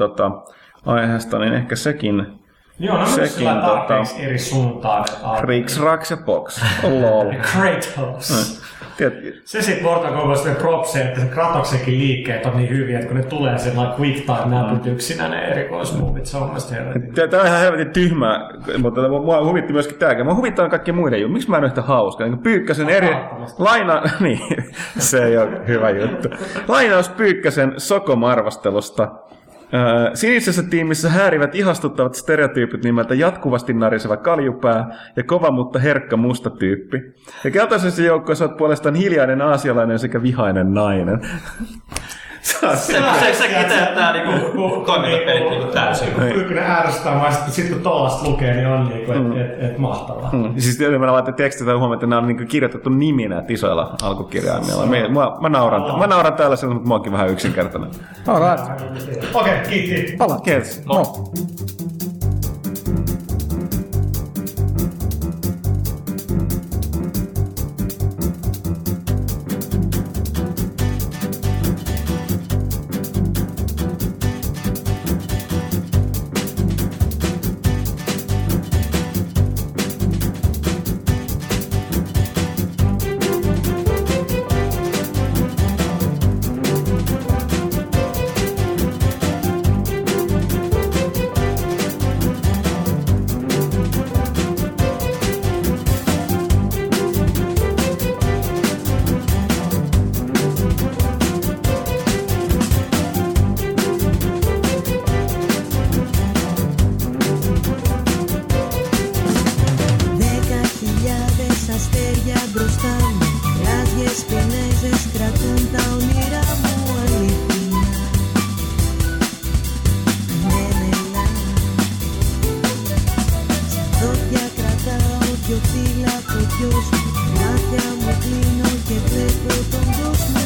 aiheesta, niin ehkä sekin... Joo, no nyt sillä tarpeeksi eri suuntaan. Riks, raks ja box. Lol. Kratos. Se sitten Mortal Kombatista propsee, että se Kratoksenkin liikkeet on niin hyviä, että kun ne tulee sellainen quick time näpyt yksinä ne erikoismuovit, se on mielestäni helvetin. Tämä on ihan helvetin tyhmää, mutta mua huvitti myöskin tämäkin. Mua huvittaa kaikki muiden juttu. Miksi mä en ole yhtä hauska? Pyykkäsen eri... Niin, se ei ole hyvä juttu. Lainaus Pyykkäsen Sokom-arvostelusta. Sinisessä tiimissä häärivät ihastuttavat stereotyypit nimeltä jatkuvasti nariseva kaljupää ja kova mutta herkkä musta tyyppi. Ja keltaisessa joukkueessa olet puolestaan hiljainen aasialainen sekä vihainen nainen. Se kiteyttää niinku toimintapelit niinku täysin. Kyllä ärsyttää maista, että sitten kun tollasta lukee, niin on niinku, et mahtavaa. Siis yleensä laitan tekstit ja huomaan, että nämä on niinku kirjoitettu niminä isoilla alkukirjaimilla. Mä nauran tällaisella, mutta mä oonkin vähän yksinkertainen. Okei, kiitti. Kiitos. Yo soy la preciosa, gracias, me inclino que te propongo.